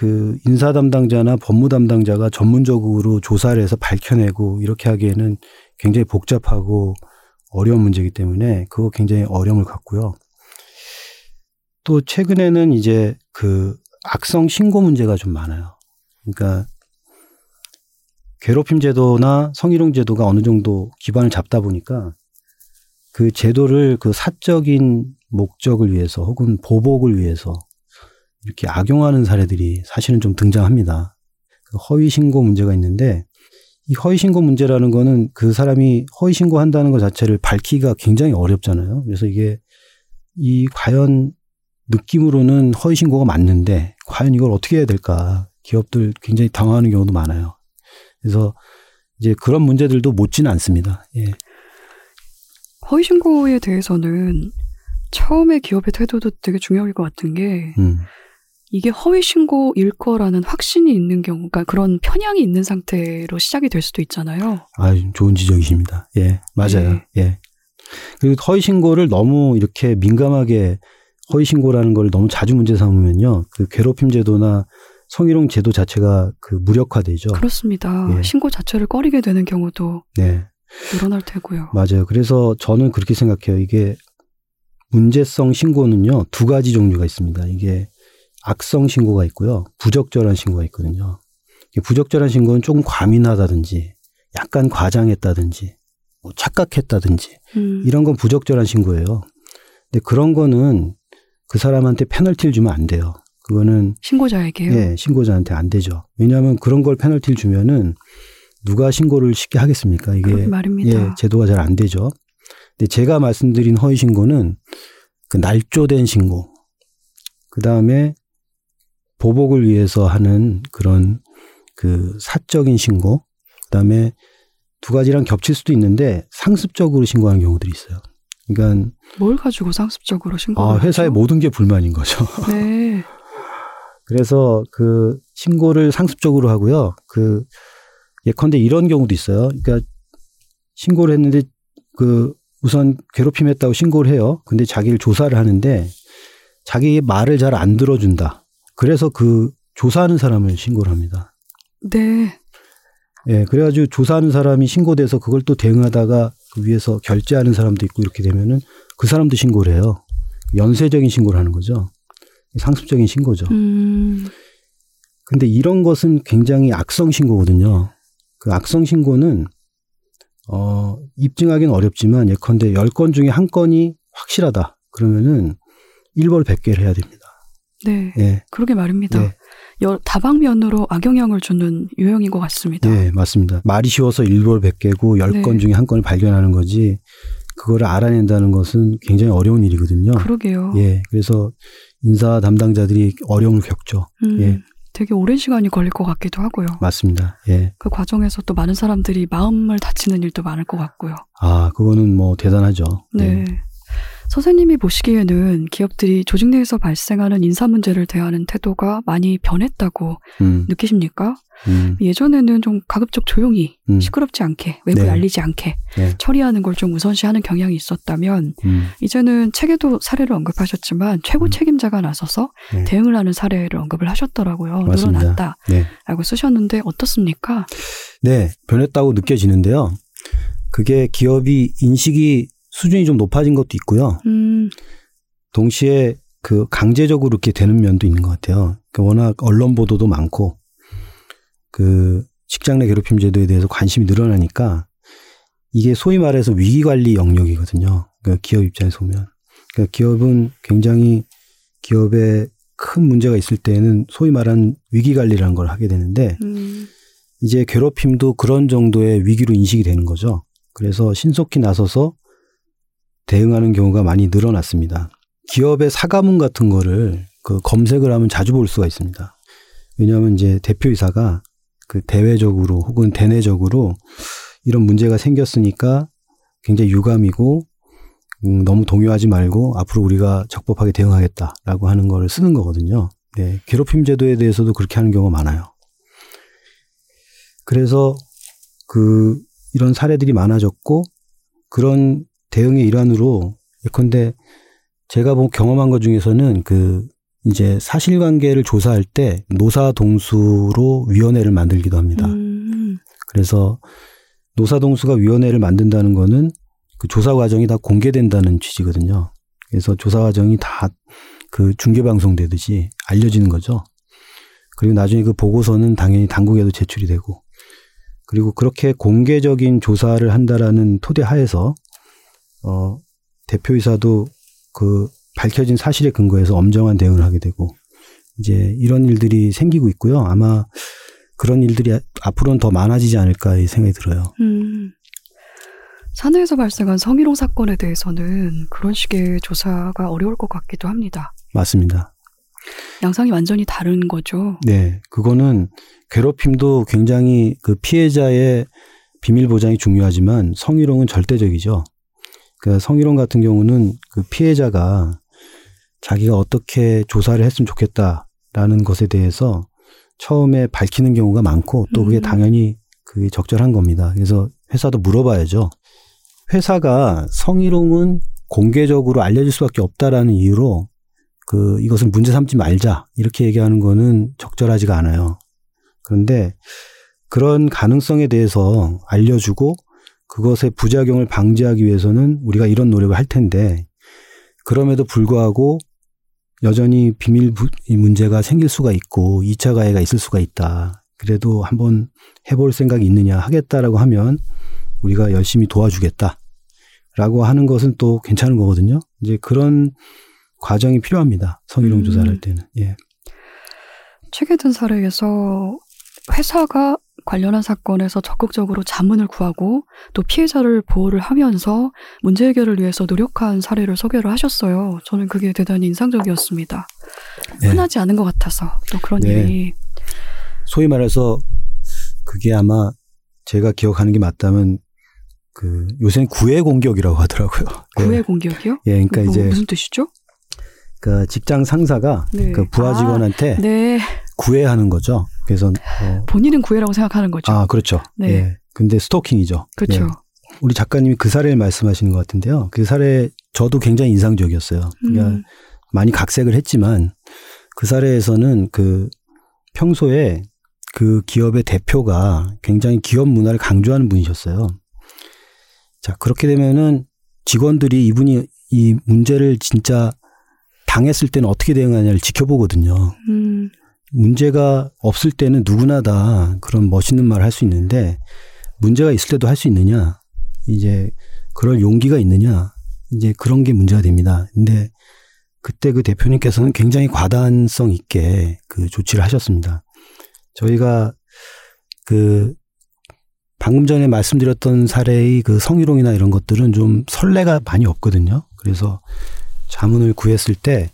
그 인사 담당자나 법무 담당자가 전문적으로 조사를 해서 밝혀내고 이렇게 하기에는 굉장히 복잡하고 어려운 문제이기 때문에 그거 굉장히 어려움을 갖고요. 또 최근에는 이제 그 악성 신고 문제가 좀 많아요. 그러니까 괴롭힘 제도나 성희롱 제도가 어느 정도 기반을 잡다 보니까 그 제도를 그 사적인 목적을 위해서 혹은 보복을 위해서 이렇게 악용하는 사례들이 사실은 좀 등장합니다. 허위 신고 문제가 있는데 이 허위 신고 문제라는 거는 그 사람이 허위 신고한다는 것 자체를 밝히기가 굉장히 어렵잖아요. 그래서 이게 이 과연 느낌으로는 허위 신고가 맞는데 과연 이걸 어떻게 해야 될까? 기업들 굉장히 당황하는 경우도 많아요. 그래서 이제 그런 문제들도 못지는 않습니다. 예. 허위 신고에 대해서는 처음에 기업의 태도도 되게 중요할 것 같은 게 음. 이게 허위 신고일 거라는 확신이 있는 경우, 그러니까 그런 편향이 있는 상태로 시작이 될 수도 있잖아요. 아, 좋은 지적이십니다. 예, 맞아요. 네. 예. 그리고 허위 신고를 너무 이렇게 민감하게 허위 신고라는 걸 너무 자주 문제 삼으면요, 그 괴롭힘 제도나 성희롱 제도 자체가 그 무력화되죠. 그렇습니다. 예. 신고 자체를 꺼리게 되는 경우도 네. 늘어날 테고요. 맞아요. 그래서 저는 그렇게 생각해요. 이게 문제성 신고는요, 두 가지 종류가 있습니다. 이게 악성 신고가 있고요. 부적절한 신고가 있거든요. 부적절한 신고는 조금 과민하다든지 약간 과장했다든지 뭐 착각했다든지 음. 이런 건 부적절한 신고예요. 근데 그런 거는 그 사람한테 페널티를 주면 안 돼요. 그거는 신고자에게요? 네. 신고자한테 안 되죠. 왜냐하면 그런 걸 페널티를 주면은 누가 신고를 쉽게 하겠습니까? 이게 말입니다. 예, 제도가 잘 안 되죠. 근데 제가 말씀드린 허위 신고는 그 날조된 신고, 그 다음에 보복을 위해서 하는 그런 그 사적인 신고, 그 다음에 두 가지랑 겹칠 수도 있는데 상습적으로 신고하는 경우들이 있어요. 그러니까 뭘 가지고 상습적으로 신고를? 아, 회사의 거죠? 모든 게 불만인 거죠. 네. 그래서 그 신고를 상습적으로 하고요. 그 예컨대 이런 경우도 있어요. 그러니까 신고를 했는데 그 우선 괴롭힘했다고 신고를 해요. 근데 자기를 조사를 하는데 자기의 말을 잘 안 들어준다. 그래서 그 조사하는 사람을 신고를 합니다. 네. 예, 그래가지고 조사하는 사람이 신고돼서 그걸 또 대응하다가 그 위에서 결제하는 사람도 있고 이렇게 되면은 그 사람도 신고를 해요. 연쇄적인 신고를 하는 거죠. 상습적인 신고죠. 음. 근데 이런 것은 굉장히 악성 신고거든요. 그 악성 신고는 어, 입증하기는 어렵지만 예컨대 열 건 중에 한 건이 확실하다. 그러면은 일벌 백 개를 해야 됩니다. 네. 예. 그러게 말입니다. 예. 여, 다방면으로 악영향을 주는 유형인 것 같습니다. 네. 맞습니다. 말이 쉬워서 일벌 백 개고 열 건 네. 중에 한 건을 발견하는 거지 그거를 알아낸다는 것은 굉장히 어려운 일이거든요. 그러게요. 예. 그래서 인사 담당자들이 어려움을 겪죠. 음. 예. 되게 오랜 시간이 걸릴 것 같기도 하고요. 맞습니다. 예. 그 과정에서 또 많은 사람들이 마음을 다치는 일도 많을 것 같고요. 아, 그거는 뭐 대단하죠. 네. 네. 선생님이 보시기에는 기업들이 조직 내에서 발생하는 인사 문제를 대하는 태도가 많이 변했다고 음. 느끼십니까? 음. 예전에는 좀 가급적 조용히 음. 시끄럽지 않게 외부에 네. 알리지 않게 네. 처리하는 걸 좀 우선시하는 경향이 있었다면 음. 이제는 책에도 사례를 언급하셨지만 최고 음. 책임자가 나서서 네. 대응을 하는 사례를 언급을 하셨더라고요. 맞습니다. 늘어났다 네. 라고 쓰셨는데 어떻습니까? 네. 변했다고 느껴지는데요. 그게 기업이 인식이 수준이 좀 높아진 것도 있고요. 음. 동시에 그 강제적으로 이렇게 되는 면도 있는 것 같아요. 그러니까 워낙 언론 보도도 많고 그 직장 내 괴롭힘 제도에 대해서 관심이 늘어나니까 이게 소위 말해서 위기관리 영역이거든요. 그러니까 기업 입장에서 보면. 그러니까 기업은 굉장히 기업에 큰 문제가 있을 때에는 소위 말하는 위기관리라는 걸 하게 되는데 음. 이제 괴롭힘도 그런 정도의 위기로 인식이 되는 거죠. 그래서 신속히 나서서 대응하는 경우가 많이 늘어났습니다. 기업의 사과문 같은 거를 그 검색을 하면 자주 볼 수가 있습니다. 왜냐하면 이제 대표이사가 그 대외적으로 혹은 대내적으로 이런 문제가 생겼으니까 굉장히 유감이고 음, 너무 동요하지 말고 앞으로 우리가 적법하게 대응하겠다라고 하는 걸 쓰는 거거든요. 네, 괴롭힘 제도에 대해서도 그렇게 하는 경우가 많아요. 그래서 그 이런 사례들이 많아졌고 그런 대응의 일환으로 예컨대 제가 본 경험한 것 중에서는 그 이제 사실관계를 조사할 때 노사동수로 위원회를 만들기도 합니다. 음. 그래서 노사동수가 위원회를 만든다는 거는 그 조사 과정이 다 공개된다는 취지거든요. 그래서 조사 과정이 다 그 중계방송되듯이 알려지는 거죠. 그리고 나중에 그 보고서는 당연히 당국에도 제출이 되고 그리고 그렇게 공개적인 조사를 한다라는 토대 하에서 어, 대표이사도 그 밝혀진 사실에 근거해서 엄정한 대응을 하게 되고 이제 이런 일들이 생기고 있고요. 아마 그런 일들이 앞으로는 더 많아지지 않을까 이 생각이 들어요. 음, 사내에서 발생한 성희롱 사건에 대해서는 그런 식의 조사가 어려울 것 같기도 합니다. 맞습니다. 양상이 완전히 다른 거죠. 네, 그거는 괴롭힘도 굉장히 그 피해자의 비밀 보장이 중요하지만 성희롱은 절대적이죠. 그러니까 성희롱 같은 경우는 그 피해자가 자기가 어떻게 조사를 했으면 좋겠다라는 것에 대해서 처음에 밝히는 경우가 많고 또 그게 당연히 그게 적절한 겁니다. 그래서 회사도 물어봐야죠. 회사가 성희롱은 공개적으로 알려질 수밖에 없다라는 이유로 그 이것은 문제 삼지 말자 이렇게 얘기하는 거는 적절하지가 않아요. 그런데 그런 가능성에 대해서 알려주고 그것의 부작용을 방지하기 위해서는 우리가 이런 노력을 할 텐데 그럼에도 불구하고 여전히 비밀 부, 문제가 생길 수가 있고 이 차 가해가 있을 수가 있다. 그래도 한번 해볼 생각이 있느냐 하겠다라고 하면 우리가 열심히 도와주겠다라고 하는 것은 또 괜찮은 거거든요. 이제 그런 과정이 필요합니다. 성희롱 음. 조사를 할 때는. 예. 최근 사례에서 회사가 관련한 사건에서 적극적으로 자문을 구하고 또 피해자를 보호를 하면서 문제 해결을 위해서 노력한 사례를 소개를 하셨어요. 저는 그게 대단히 인상적이었습니다. 네. 흔하지 않은 것 같아서 또 그런 네. 일이. 소위 말해서 그게 아마 제가 기억하는 게 맞다면 그 요새는 구애 공격이라고 하더라고요. 구애 네. 공격이요? 예, 그러니까 뭐, 이제 무슨 뜻이죠? 그러니까 직장 상사가 네. 그 부하 직원한테 아, 네. 구애하는 거죠. 그래서 어, 본인은 구애라고 생각하는 거죠. 아, 그렇죠. 네. 예. 근데 스토킹이죠. 그렇죠. 예. 우리 작가님이 그 사례를 말씀하시는 것 같은데요. 그 사례 저도 굉장히 인상적이었어요. 그러니까 음. 많이 각색을 했지만 그 사례에서는 그 평소에 그 기업의 대표가 굉장히 기업 문화를 강조하는 분이셨어요. 자, 그렇게 되면은 직원들이 이분이 이 문제를 진짜 당했을 때는 어떻게 대응하냐를 지켜보거든요. 음. 문제가 없을 때는 누구나 다 그런 멋있는 말을 할 수 있는데 문제가 있을 때도 할 수 있느냐, 이제 그럴 용기가 있느냐, 이제 그런 게 문제가 됩니다. 근데 그때 그 대표님께서는 굉장히 과단성 있게 그 조치를 하셨습니다. 저희가 그 방금 전에 말씀드렸던 사례의 그 성희롱이나 이런 것들은 좀 선례가 많이 없거든요. 그래서 자문을 구했을 때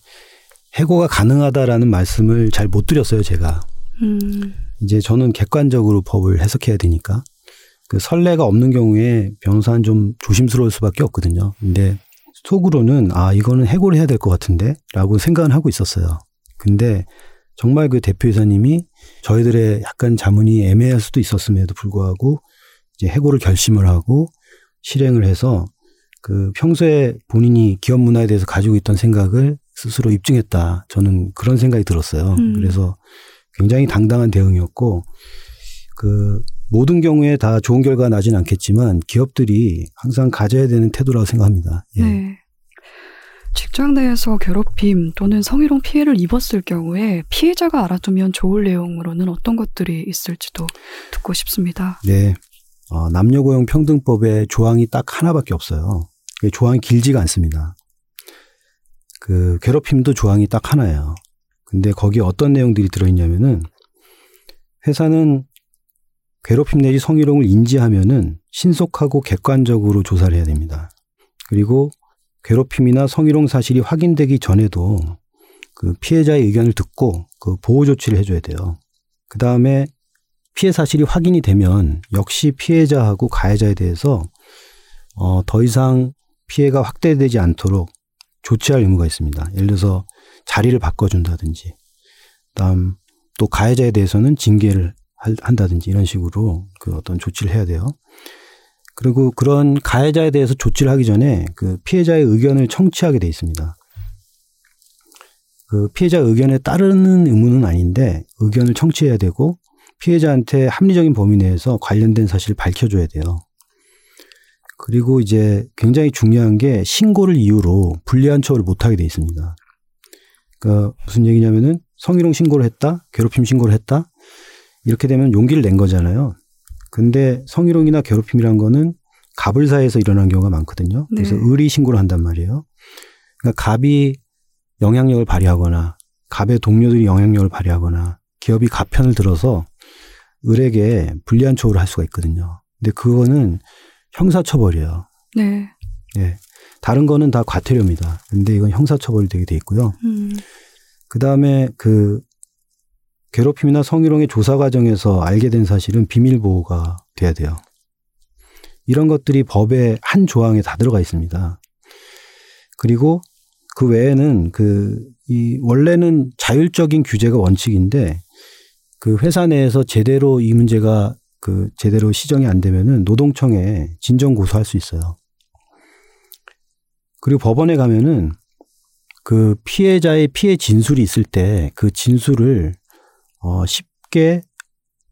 해고가 가능하다라는 말씀을 잘 못 드렸어요, 제가. 음. 이제 저는 객관적으로 법을 해석해야 되니까. 그 선례가 없는 경우에 변호사는 좀 조심스러울 수밖에 없거든요. 근데 속으로는 아, 이거는 해고를 해야 될 것 같은데 라고 생각은 하고 있었어요. 근데 정말 그 대표이사님이 저희들의 약간 자문이 애매할 수도 있었음에도 불구하고 이제 해고를 결심을 하고 실행을 해서 그 평소에 본인이 기업 문화에 대해서 가지고 있던 생각을 스스로 입증했다. 저는 그런 생각이 들었어요. 음. 그래서 굉장히 당당한 대응이었고 그 모든 경우에 다 좋은 결과가 나진 않겠지만 기업들이 항상 가져야 되는 태도라고 생각합니다. 예. 네. 직장 내에서 괴롭힘 또는 성희롱 피해를 입었을 경우에 피해자가 알아두면 좋을 내용으로는 어떤 것들이 있을지도 듣고 싶습니다. 네. 어, 남녀고용평등법에 조항이 딱 하나밖에 없어요. 조항이 길지가 않습니다. 그 괴롭힘도 조항이 딱 하나예요. 근데 거기에 어떤 내용들이 들어있냐면은 회사는 괴롭힘 내지 성희롱을 인지하면은 신속하고 객관적으로 조사를 해야 됩니다. 그리고 괴롭힘이나 성희롱 사실이 확인되기 전에도 그 피해자의 의견을 듣고 그 보호 조치를 해줘야 돼요. 그 다음에 피해 사실이 확인이 되면 역시 피해자하고 가해자에 대해서 어, 더 이상 피해가 확대되지 않도록 조치할 의무가 있습니다. 예를 들어서 자리를 바꿔준다든지, 다음 또 가해자에 대해서는 징계를 한다든지 이런 식으로 그 어떤 조치를 해야 돼요. 그리고 그런 가해자에 대해서 조치를 하기 전에 그 피해자의 의견을 청취하게 돼 있습니다. 그 피해자 의견에 따르는 의무는 아닌데 의견을 청취해야 되고 피해자한테 합리적인 범위 내에서 관련된 사실을 밝혀줘야 돼요. 그리고 이제 굉장히 중요한 게 신고를 이유로 불리한 처우를 못하게 돼 있습니다. 그러니까 무슨 얘기냐면은 성희롱 신고를 했다, 괴롭힘 신고를 했다 이렇게 되면 용기를 낸 거잖아요. 근데 성희롱이나 괴롭힘이란 거는 갑을 사이에서 일어난 경우가 많거든요. 그래서 네. 의리 신고를 한단 말이에요. 그러니까 갑이 영향력을 발휘하거나 갑의 동료들이 영향력을 발휘하거나 기업이 갑편을 들어서 을에게 불리한 처우를 할 수가 있거든요. 근데 그거는 형사처벌이에요. 네. 예. 다른 거는 다 과태료입니다. 근데 이건 형사처벌이 되게 돼 있고요. 음. 그 다음에 그 괴롭힘이나 성희롱의 조사 과정에서 알게 된 사실은 비밀보호가 돼야 돼요. 이런 것들이 법의 한 조항에 다 들어가 있습니다. 그리고 그 외에는 그, 이, 원래는 자율적인 규제가 원칙인데 그 회사 내에서 제대로 이 문제가 그 제대로 시정이 안 되면은 노동청에 진정 고소할 수 있어요. 그리고 법원에 가면은 그 피해자의 피해 진술이 있을 때 그 진술을 어 쉽게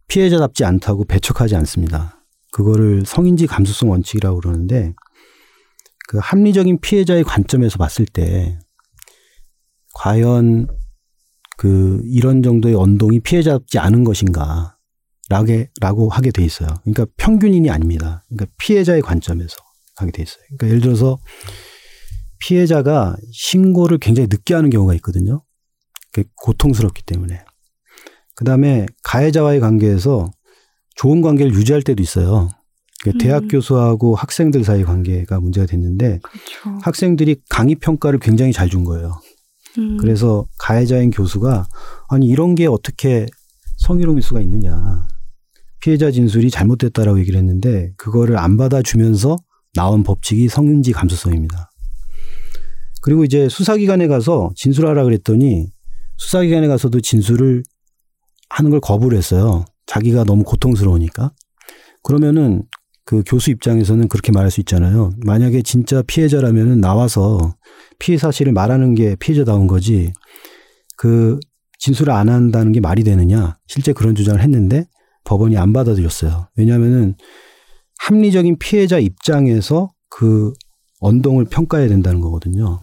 피해자답지 않다고 배척하지 않습니다. 그거를 성인지 감수성 원칙이라고 그러는데 그 합리적인 피해자의 관점에서 봤을 때 과연 그 이런 정도의 언동이 피해자답지 않은 것인가? 라고 하게 돼 있어요. 그러니까 평균인이 아닙니다. 그러니까 피해자의 관점에서 하게 돼 있어요. 그러니까 예를 들어서 피해자가 신고를 굉장히 늦게 하는 경우가 있거든요. 고통스럽기 때문에. 그다음에 가해자와의 관계에서 좋은 관계를 유지할 때도 있어요. 그러니까 음. 대학 교수하고 학생들 사이 관계가 문제가 됐는데 그렇죠. 학생들이 강의 평가를 굉장히 잘 준 거예요. 음. 그래서 가해자인 교수가 아니 이런 게 어떻게 성희롱일 수가 있느냐. 피해자 진술이 잘못됐다라고 얘기를 했는데 그거를 안 받아주면서 나온 법칙이 성인지 감수성입니다. 그리고 이제 수사기관에 가서 진술하라 그랬더니 수사기관에 가서도 진술을 하는 걸 거부를 했어요. 자기가 너무 고통스러우니까. 그러면은 그 교수 입장에서는 그렇게 말할 수 있잖아요. 만약에 진짜 피해자라면은 나와서 피해 사실을 말하는 게 피해자다운 거지 그 진술을 안 한다는 게 말이 되느냐. 실제 그런 주장을 했는데 법원이 안 받아들였어요. 왜냐하면은 합리적인 피해자 입장에서 그 언동을 평가해야 된다는 거거든요.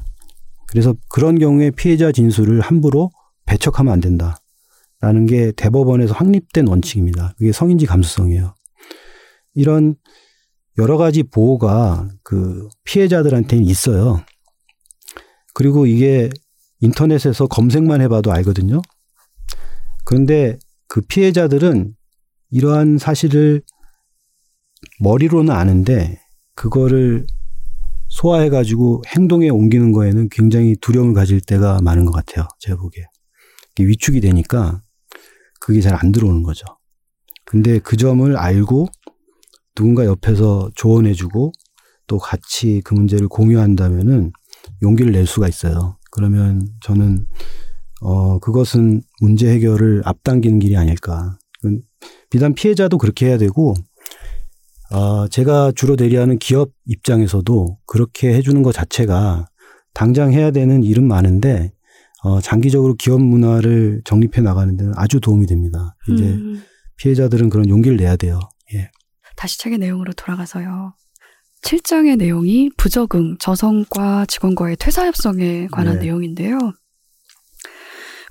그래서 그런 경우에 피해자 진술을 함부로 배척하면 안 된다라는 게 대법원에서 확립된 원칙입니다. 그게 성인지 감수성이에요. 이런 여러 가지 보호가 그 피해자들한테는 있어요. 그리고 이게 인터넷에서 검색만 해봐도 알거든요. 그런데 그 피해자들은 이러한 사실을 머리로는 아는데 그거를 소화해가지고 행동에 옮기는 거에는 굉장히 두려움을 가질 때가 많은 것 같아요. 제가 보기에. 위축이 되니까 그게 잘 안 들어오는 거죠. 근데 그 점을 알고 누군가 옆에서 조언해주고 또 같이 그 문제를 공유한다면은 용기를 낼 수가 있어요. 그러면 저는 어, 그것은 문제 해결을 앞당기는 길이 아닐까. 비단 피해자도 그렇게 해야 되고 어, 제가 주로 대리하는 기업 입장에서도 그렇게 해주는 것 자체가 당장 해야 되는 일은 많은데 어, 장기적으로 기업 문화를 정립해 나가는 데는 아주 도움이 됩니다. 이제 음. 피해자들은 그런 용기를 내야 돼요. 예. 다시 책의 내용으로 돌아가서요. 칠 장의 내용이 부적응, 저성과 직원과의 퇴사협정에 관한 네. 내용인데요.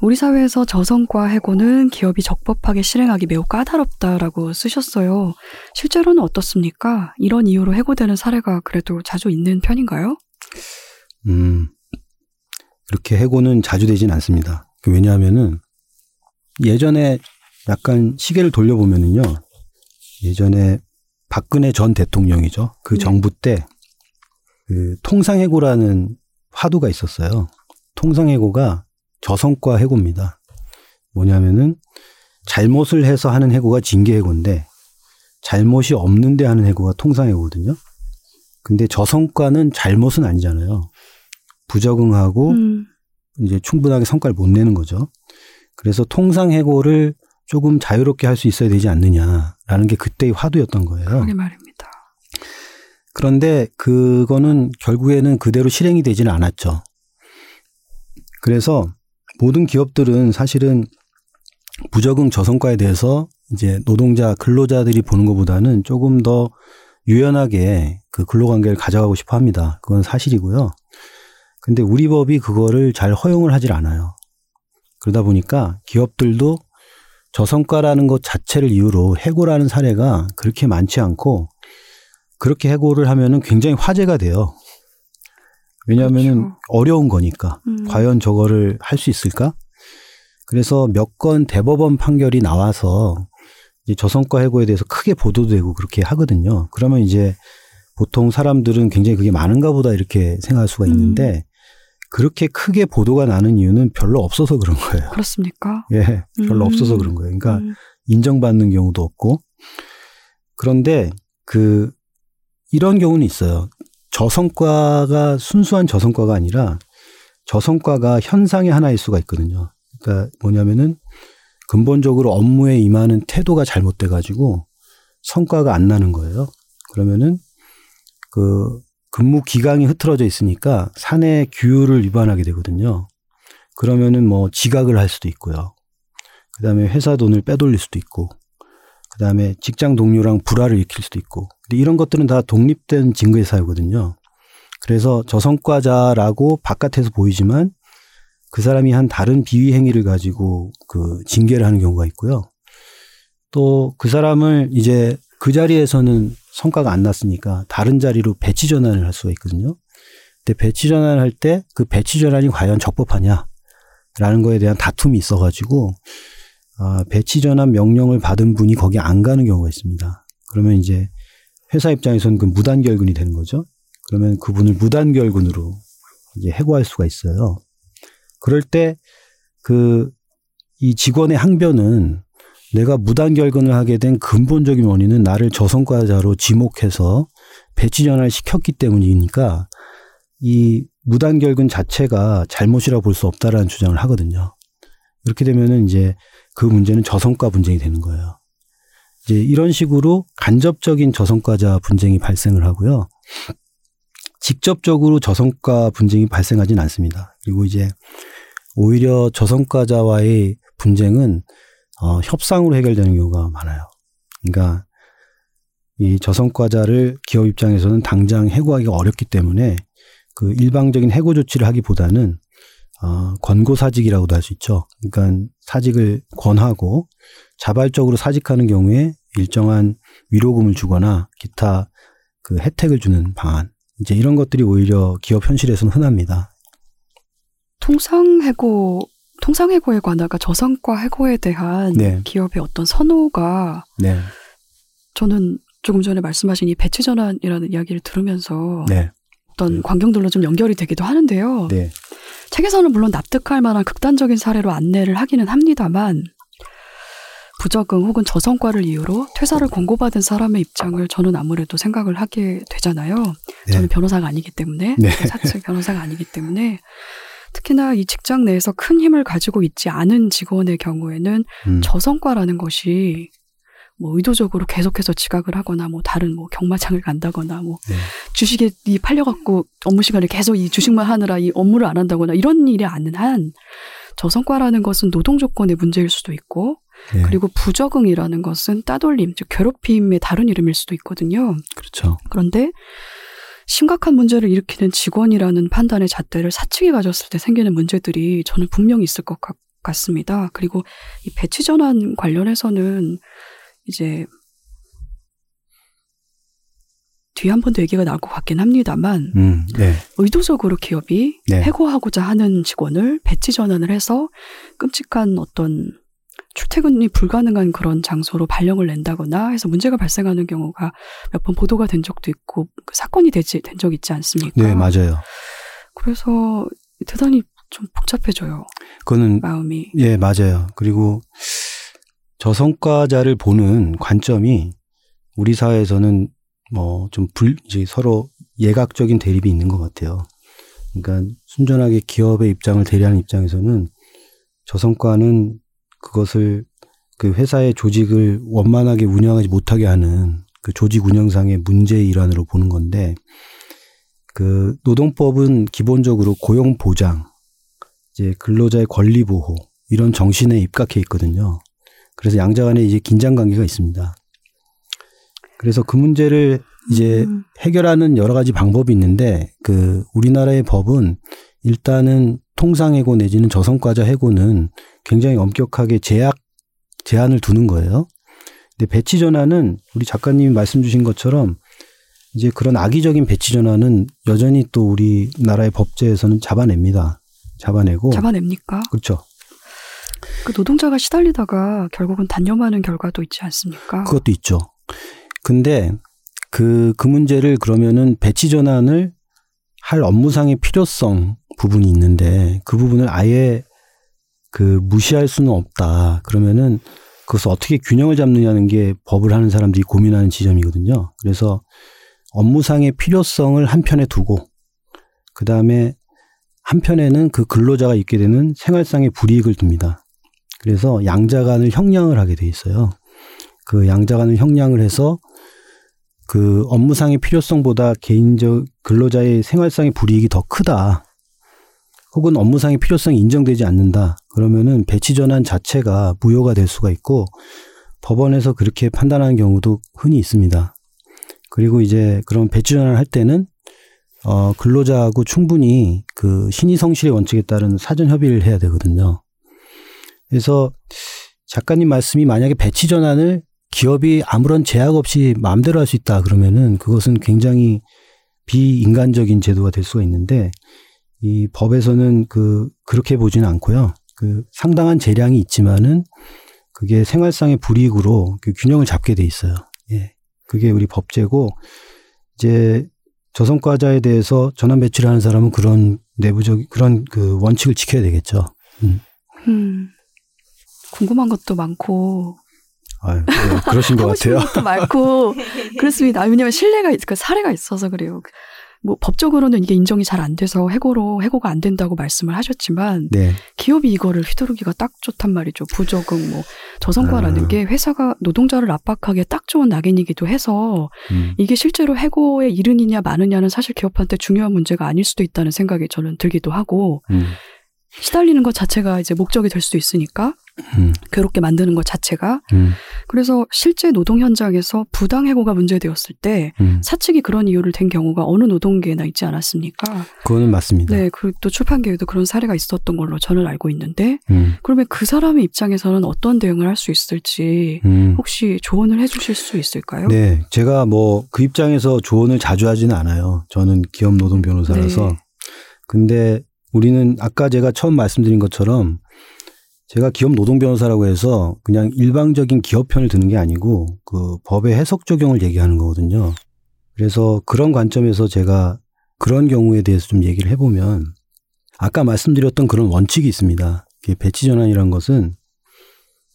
우리 사회에서 저성과 해고는 기업이 적법하게 실행하기 매우 까다롭다라고 쓰셨어요. 실제로는 어떻습니까? 이런 이유로 해고되는 사례가 그래도 자주 있는 편인가요? 음, 그렇게 해고는 자주 되진 않습니다. 왜냐하면은 예전에 약간 시계를 돌려보면은요. 예전에 박근혜 전 대통령이죠. 그 네. 정부 때 그 통상해고라는 화두가 있었어요. 통상해고가 저성과 해고입니다. 뭐냐면은 잘못을 해서 하는 해고가 징계해고인데 잘못이 없는데 하는 해고가 통상해고거든요. 근데 저성과는 잘못은 아니잖아요. 부적응하고 음. 이제 충분하게 성과를 못 내는 거죠. 그래서 통상해고를 조금 자유롭게 할 수 있어야 되지 않느냐라는 게 그때의 화두였던 거예요. 그러게 말입니다. 그런데 그거는 결국에는 그대로 실행이 되지는 않았죠. 그래서 모든 기업들은 사실은 부적응 저성과에 대해서 이제 노동자, 근로자들이 보는 것보다는 조금 더 유연하게 그 근로관계를 가져가고 싶어 합니다. 그건 사실이고요. 근데 우리 법이 그거를 잘 허용을 하질 않아요. 그러다 보니까 기업들도 저성과라는 것 자체를 이유로 해고라는 사례가 그렇게 많지 않고 그렇게 해고를 하면은 굉장히 화제가 돼요. 왜냐하면은 그렇죠. 어려운 거니까 음. 과연 저거를 할 수 있을까? 그래서 몇 건 대법원 판결이 나와서 이제 저성과 해고에 대해서 크게 보도되고 그렇게 하거든요. 그러면 이제 보통 사람들은 굉장히 그게 많은가 보다 이렇게 생각할 수가 있는데 음. 그렇게 크게 보도가 나는 이유는 별로 없어서 그런 거예요. 그렇습니까? 예, 별로 음. 없어서 그런 거예요. 그러니까 음. 인정받는 경우도 없고. 그런데 그 이런 경우는 있어요. 저성과가 순수한 저성과가 아니라 저성과가 현상의 하나일 수가 있거든요. 그러니까 뭐냐면은 근본적으로 업무에 임하는 태도가 잘못돼가지고 성과가 안 나는 거예요. 그러면은 그 근무 기간이 흐트러져 있으니까 사내 규율을 위반하게 되거든요. 그러면은 뭐 지각을 할 수도 있고요. 그 다음에 회사 돈을 빼돌릴 수도 있고, 그 다음에 직장 동료랑 불화를 일으킬 수도 있고. 근데 이런 것들은 다 독립된 징계 사유거든요. 그래서 저성과자라고 바깥에서 보이지만 그 사람이 한 다른 비위 행위를 가지고 그 징계를 하는 경우가 있고요. 또 그 사람을 이제 그 자리에서는 성과가 안 났으니까 다른 자리로 배치 전환을 할 수가 있거든요. 근데 배치 전환을 할 때 그 배치 전환이 과연 적법하냐라는 거에 대한 다툼이 있어가지고 아, 배치 전환 명령을 받은 분이 거기 안 가는 경우가 있습니다. 그러면 이제 회사 입장에서는 그 무단결근이 되는 거죠. 그러면 그분을 무단결근으로 이제 해고할 수가 있어요. 그럴 때 그 이 직원의 항변은 내가 무단결근을 하게 된 근본적인 원인은 나를 저성과자로 지목해서 배치 전환을 시켰기 때문이니까 이 무단결근 자체가 잘못이라 볼 수 없다라는 주장을 하거든요. 이렇게 되면은 이제 그 문제는 저성과 분쟁이 되는 거예요. 이제 이런 식으로 간접적인 저성과자 분쟁이 발생을 하고요. 직접적으로 저성과 분쟁이 발생하진 않습니다. 그리고 이제 오히려 저성과자와의 분쟁은 어, 협상으로 해결되는 경우가 많아요. 그러니까 이 저성과자를 기업 입장에서는 당장 해고하기가 어렵기 때문에 그 일방적인 해고 조치를 하기보다는 어, 권고사직이라고도 할 수 있죠. 그러니까 사직을 권하고 자발적으로 사직하는 경우에 일정한 위로금을 주거나 기타 그 혜택을 주는 방안. 이제 이런 것들이 오히려 기업 현실에서는 흔합니다. 통상해고, 통상해고의 관화가 저성과 해고에 대한 네. 기업의 어떤 선호가 네. 저는 조금 전에 말씀하신 이 배치 전환이라는 이야기를 들으면서 네. 어떤 네. 광경들로 좀 연결이 되기도 하는데요. 네. 책에서는 물론 납득할 만한 극단적인 사례로 안내를 하기는 합니다만 부적응 혹은 저성과를 이유로 퇴사를 권고받은 사람의 입장을 저는 아무래도 생각을 하게 되잖아요. 네. 저는 변호사가 아니기 때문에 네. 사측 변호사가 아니기 때문에 특히나 이 직장 내에서 큰 힘을 가지고 있지 않은 직원의 경우에는 음. 저성과라는 것이 뭐 의도적으로 계속해서 지각을 하거나 뭐 다른 뭐 경마장을 간다거나 뭐 네. 주식에 이 팔려갖고 업무 시간에 계속 이 주식만 하느라 이 업무를 안 한다거나 이런 일이 아닌 한 저성과라는 것은 노동 조건의 문제일 수도 있고 네. 그리고 부적응이라는 것은 따돌림, 즉 괴롭힘의 다른 이름일 수도 있거든요. 그렇죠. 그런데 심각한 문제를 일으키는 직원이라는 판단의 잣대를 사측이 가졌을 때 생기는 문제들이 저는 분명히 있을 것 같, 같습니다. 그리고 이 배치 전환 관련해서는 이제 뒤에 한 번 더 얘기가 나올 것 같긴 합니다만 음, 네. 의도적으로 기업이 네. 해고하고자 하는 직원을 배치 전환을 해서 끔찍한 어떤 출퇴근이 불가능한 그런 장소로 발령을 낸다거나 해서 문제가 발생하는 경우가 몇 번 보도가 된 적도 있고 사건이 되지, 된 적 있지 않습니까? 네, 맞아요. 그래서 대단히 좀 복잡해져요. 그거는 마음이. 예, 맞아요. 그리고 저성과자를 보는 관점이 우리 사회에서는 뭐 좀 불 이제 서로 예각적인 대립이 있는 것 같아요. 그러니까 순전하게 기업의 입장을 대리하는 입장에서는 저성과는 그것을 그 회사의 조직을 원만하게 운영하지 못하게 하는 그 조직 운영상의 문제의 일환으로 보는 건데 그 노동법은 기본적으로 고용 보장, 이제 근로자의 권리 보호 이런 정신에 입각해 있거든요. 그래서 양자 간에 이제 긴장 관계가 있습니다. 그래서 그 문제를 이제 음. 해결하는 여러 가지 방법이 있는데 그 우리나라의 법은 일단은 통상해고 내지는 저성과자 해고는 굉장히 엄격하게 제약, 제한을 두는 거예요. 근데 배치 전환은 우리 작가님이 말씀 주신 것처럼 이제 그런 악의적인 배치 전환은 여전히 또 우리나라의 법제에서는 잡아냅니다. 잡아내고. 잡아냅니까? 그렇죠. 그 노동자가 시달리다가 결국은 단념하는 결과도 있지 않습니까? 그것도 있죠. 근데 그, 그 문제를 그러면은 배치 전환을 할 업무상의 필요성 부분이 있는데 그 부분을 아예 그 무시할 수는 없다. 그러면은 그것을 어떻게 균형을 잡느냐는 게 법을 하는 사람들이 고민하는 지점이거든요. 그래서 업무상의 필요성을 한편에 두고 그 다음에 한편에는 그 근로자가 입게 되는 생활상의 불이익을 둡니다. 그래서 양자 간을 형량을 하게 돼 있어요. 그 양자 간을 형량을 해서 그 업무상의 필요성보다 개인적 근로자의 생활상의 불이익이 더 크다. 혹은 업무상의 필요성이 인정되지 않는다. 그러면은 배치 전환 자체가 무효가 될 수가 있고 법원에서 그렇게 판단하는 경우도 흔히 있습니다. 그리고 이제 그런 배치 전환을 할 때는 어 근로자하고 충분히 그 신의 성실의 원칙에 따른 사전 협의를 해야 되거든요. 그래서 작가님 말씀이 만약에 배치 전환을 기업이 아무런 제약 없이 마음대로 할 수 있다 그러면은 그것은 굉장히 비인간적인 제도가 될 수가 있는데 이 법에서는 그, 그렇게 보지는 않고요. 그 상당한 재량이 있지만은 그게 생활상의 불이익으로 그 균형을 잡게 돼 있어요. 예. 그게 우리 법제고, 이제 저성과자에 대해서 전환 배출하는 사람은 그런 내부적, 그런 그 원칙을 지켜야 되겠죠. 음. 음. 궁금한 것도 많고. 아유, 네, 그러신 것 같아요. 것도 많고. 그렇습니다. 왜냐면 신뢰가, 그 사례가 있어서 그래요. 뭐 법적으로는 이게 인정이 잘 안 돼서 해고로, 해고가 안 된다고 말씀을 하셨지만, 네. 기업이 이거를 휘두르기가 딱 좋단 말이죠. 부적응, 뭐, 저성과라는 아. 게 회사가 노동자를 압박하기에 딱 좋은 낙인이기도 해서, 음. 이게 실제로 해고에 이르느냐, 마느냐는 사실 기업한테 중요한 문제가 아닐 수도 있다는 생각이 저는 들기도 하고, 음. 시달리는 것 자체가 이제 목적이 될 수도 있으니까, 음. 괴롭게 만드는 것 자체가 음. 그래서 실제 노동 현장에서 부당해고가 문제되었을 때 음. 사측이 그런 이유를 댄 경우가 어느 노동계나 있지 않았습니까? 그거는 맞습니다. 네, 그리고 또 출판계에도 그런 사례가 있었던 걸로 저는 알고 있는데 음. 그러면 그 사람의 입장에서는 어떤 대응을 할 수 있을지 음. 혹시 조언을 해 주실 수 있을까요? 네, 제가 뭐 그 입장에서 조언을 자주 하지는 않아요. 저는 기업 노동 변호사라서. 네. 근데 우리는 아까 제가 처음 말씀드린 것처럼 제가 기업 노동 변호사라고 해서 그냥 일방적인 기업 편을 드는 게 아니고 그 법의 해석 적용을 얘기하는 거거든요. 그래서 그런 관점에서 제가 그런 경우에 대해서 좀 얘기를 해보면 아까 말씀드렸던 그런 원칙이 있습니다. 배치 전환이란 것은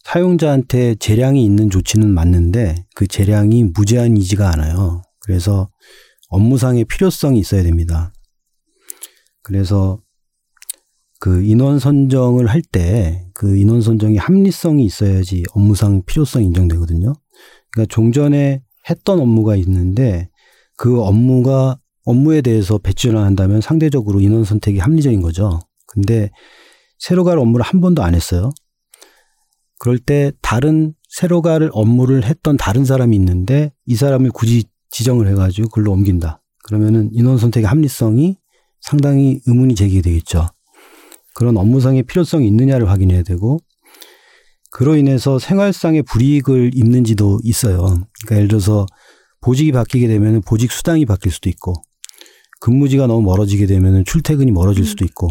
사용자한테 재량이 있는 조치는 맞는데 그 재량이 무제한이지가 않아요. 그래서 업무상의 필요성이 있어야 됩니다. 그래서 그 인원 선정을 할 때 그 인원 선정이 합리성이 있어야지 업무상 필요성이 인정되거든요. 그러니까 종전에 했던 업무가 있는데 그 업무가 업무에 대해서 배치 전환한다면 상대적으로 인원 선택이 합리적인 거죠. 근데 새로 갈 업무를 한 번도 안 했어요. 그럴 때 다른 새로 갈 업무를 했던 다른 사람이 있는데 이 사람을 굳이 지정을 해가지고 글로 옮긴다. 그러면은 인원 선택의 합리성이 상당히 의문이 제기되겠죠. 그런 업무상의 필요성이 있느냐를 확인해야 되고, 그로 인해서 생활상의 불이익을 입는지도 있어요. 그러니까 예를 들어서 보직이 바뀌게 되면 보직 수당이 바뀔 수도 있고, 근무지가 너무 멀어지게 되면 출퇴근이 멀어질 수도 있고,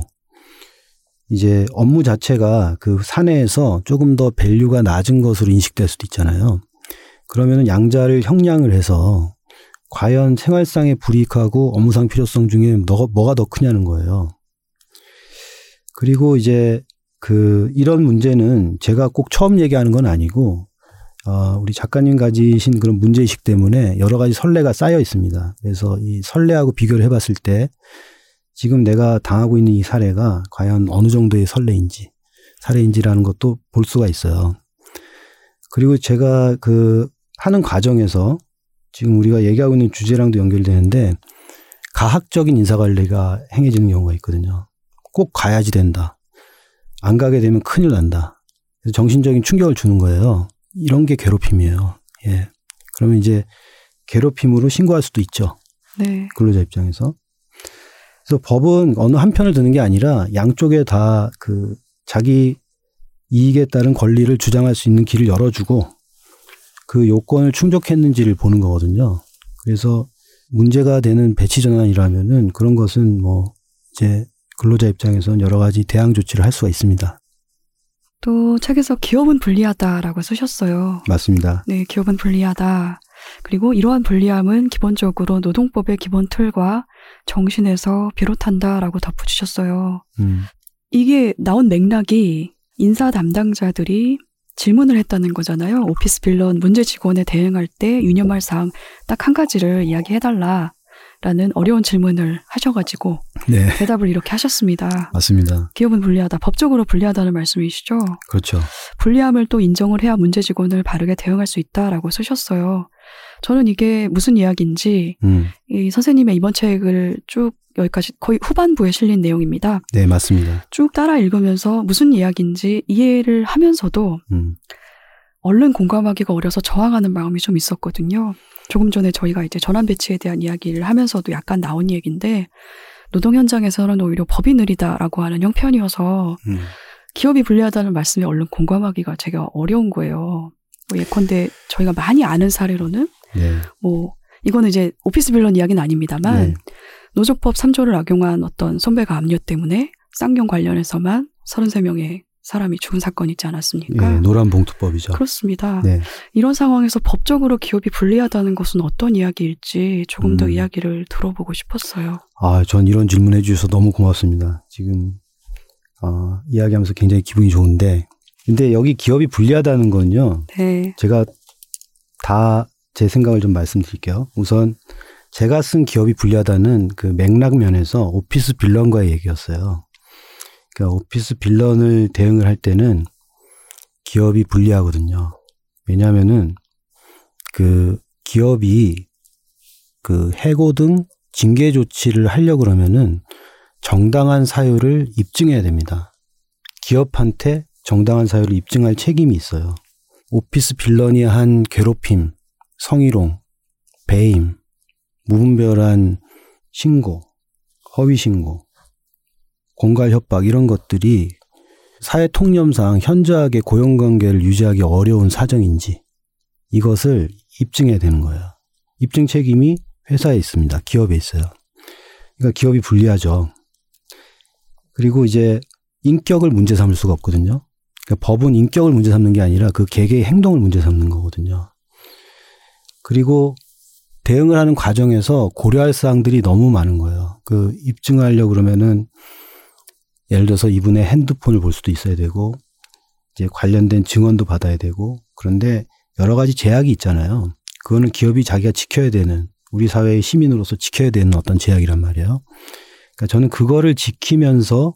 이제 업무 자체가 그 사내에서 조금 더 밸류가 낮은 것으로 인식될 수도 있잖아요. 그러면 양자를 형량을 해서 과연 생활상의 불이익하고 업무상 필요성 중에 뭐가 더 크냐는 거예요. 그리고 이제 그 이런 문제는 제가 꼭 처음 얘기하는 건 아니고 어, 우리 작가님 가지신 그런 문제의식 때문에 여러 가지 선례가 쌓여 있습니다. 그래서 이 선례하고 비교를 해봤을 때 지금 내가 당하고 있는 이 사례가 과연 어느 정도의 선례인지 사례인지라는 것도 볼 수가 있어요. 그리고 제가 그 하는 과정에서 지금 우리가 얘기하고 있는 주제랑도 연결되는데 가학적인 인사관리가 행해지는 경우가 있거든요. 꼭 가야지 된다. 안 가게 되면 큰일 난다. 그래서 정신적인 충격을 주는 거예요. 이런 게 괴롭힘이에요. 예. 그러면 이제 괴롭힘으로 신고할 수도 있죠. 네. 근로자 입장에서. 그래서 법은 어느 한 편을 드는 게 아니라 양쪽에 다 그 자기 이익에 따른 권리를 주장할 수 있는 길을 열어주고 그 요건을 충족했는지를 보는 거거든요. 그래서 문제가 되는 배치 전환이라면은 그런 것은 뭐 이제 근로자 입장에서는 여러 가지 대항 조치를 할 수가 있습니다. 또 책에서 기업은 불리하다라고 쓰셨어요. 맞습니다. 네, 기업은 불리하다. 그리고 이러한 불리함은 기본적으로 노동법의 기본 틀과 정신에서 비롯한다라고 덧붙이셨어요. 음. 이게 나온 맥락이 인사 담당자들이 질문을 했다는 거잖아요. 오피스 빌런 문제 직원에 대응할 때 유념할 사항 딱 한 가지를 이야기해달라. 라는 어려운 질문을 하셔가지고 네. 대답을 이렇게 하셨습니다. 맞습니다. 기업은 불리하다. 법적으로 불리하다는 말씀이시죠? 그렇죠. 불리함을 또 인정을 해야 문제 직원을 바르게 대응할 수 있다라고 쓰셨어요. 저는 이게 무슨 이야기인지 음. 이 선생님의 이번 책을 쭉 여기까지 거의 후반부에 실린 내용입니다. 네, 맞습니다. 쭉 따라 읽으면서 무슨 이야기인지 이해를 하면서도 음. 얼른 공감하기가 어려서 저항하는 마음이 좀 있었거든요. 조금 전에 저희가 이제 전환 배치에 대한 이야기를 하면서도 약간 나온 얘기인데 노동 현장에서는 오히려 법이 느리다라고 하는 형편이어서 음. 기업이 불리하다는 말씀에 얼른 공감하기가 제가 어려운 거예요. 뭐 예컨대 저희가 많이 아는 사례로는 네. 뭐 이거는 이제 오피스 빌런 이야기는 아닙니다만 네. 노조법 삼 조를 악용한 어떤 손배가 압류 때문에 쌍용 관련해서만 서른세 명의 사람이 죽은 사건 있지 않았습니까? 예, 노란 봉투법이죠. 그렇습니다. 네. 이런 상황에서 법적으로 기업이 불리하다는 것은 어떤 이야기일지 조금 음. 더 이야기를 들어보고 싶었어요. 아, 전 이런 질문해 주셔서 너무 고맙습니다. 지금 어, 이야기하면서 굉장히 기분이 좋은데, 근데 여기 기업이 불리하다는 건요. 네. 제가 다 제 생각을 좀 말씀드릴게요. 우선 제가 쓴 기업이 불리하다는 그 맥락 면에서 오피스 빌런과의 얘기였어요. 그러니까 오피스 빌런을 대응을 할 때는 기업이 불리하거든요. 왜냐하면은 그 기업이 그 해고 등 징계 조치를 하려고 그러면은 정당한 사유를 입증해야 됩니다. 기업한테 정당한 사유를 입증할 책임이 있어요. 오피스 빌런이 한 괴롭힘, 성희롱, 배임, 무분별한 신고, 허위 신고, 공갈 협박, 이런 것들이 사회 통념상 현저하게 고용관계를 유지하기 어려운 사정인지, 이것을 입증해야 되는 거예요. 입증 책임이 회사에 있습니다. 기업에 있어요. 그러니까 기업이 불리하죠. 그리고 이제 인격을 문제 삼을 수가 없거든요. 그러니까 법은 인격을 문제 삼는 게 아니라 그 개개의 행동을 문제 삼는 거거든요. 그리고 대응을 하는 과정에서 고려할 사항들이 너무 많은 거예요. 그 입증하려고 그러면은 예를 들어서 이분의 핸드폰을 볼 수도 있어야 되고, 이제 관련된 증언도 받아야 되고, 그런데 여러 가지 제약이 있잖아요. 그거는 기업이 자기가 지켜야 되는, 우리 사회의 시민으로서 지켜야 되는 어떤 제약이란 말이에요. 그러니까 저는 그거를 지키면서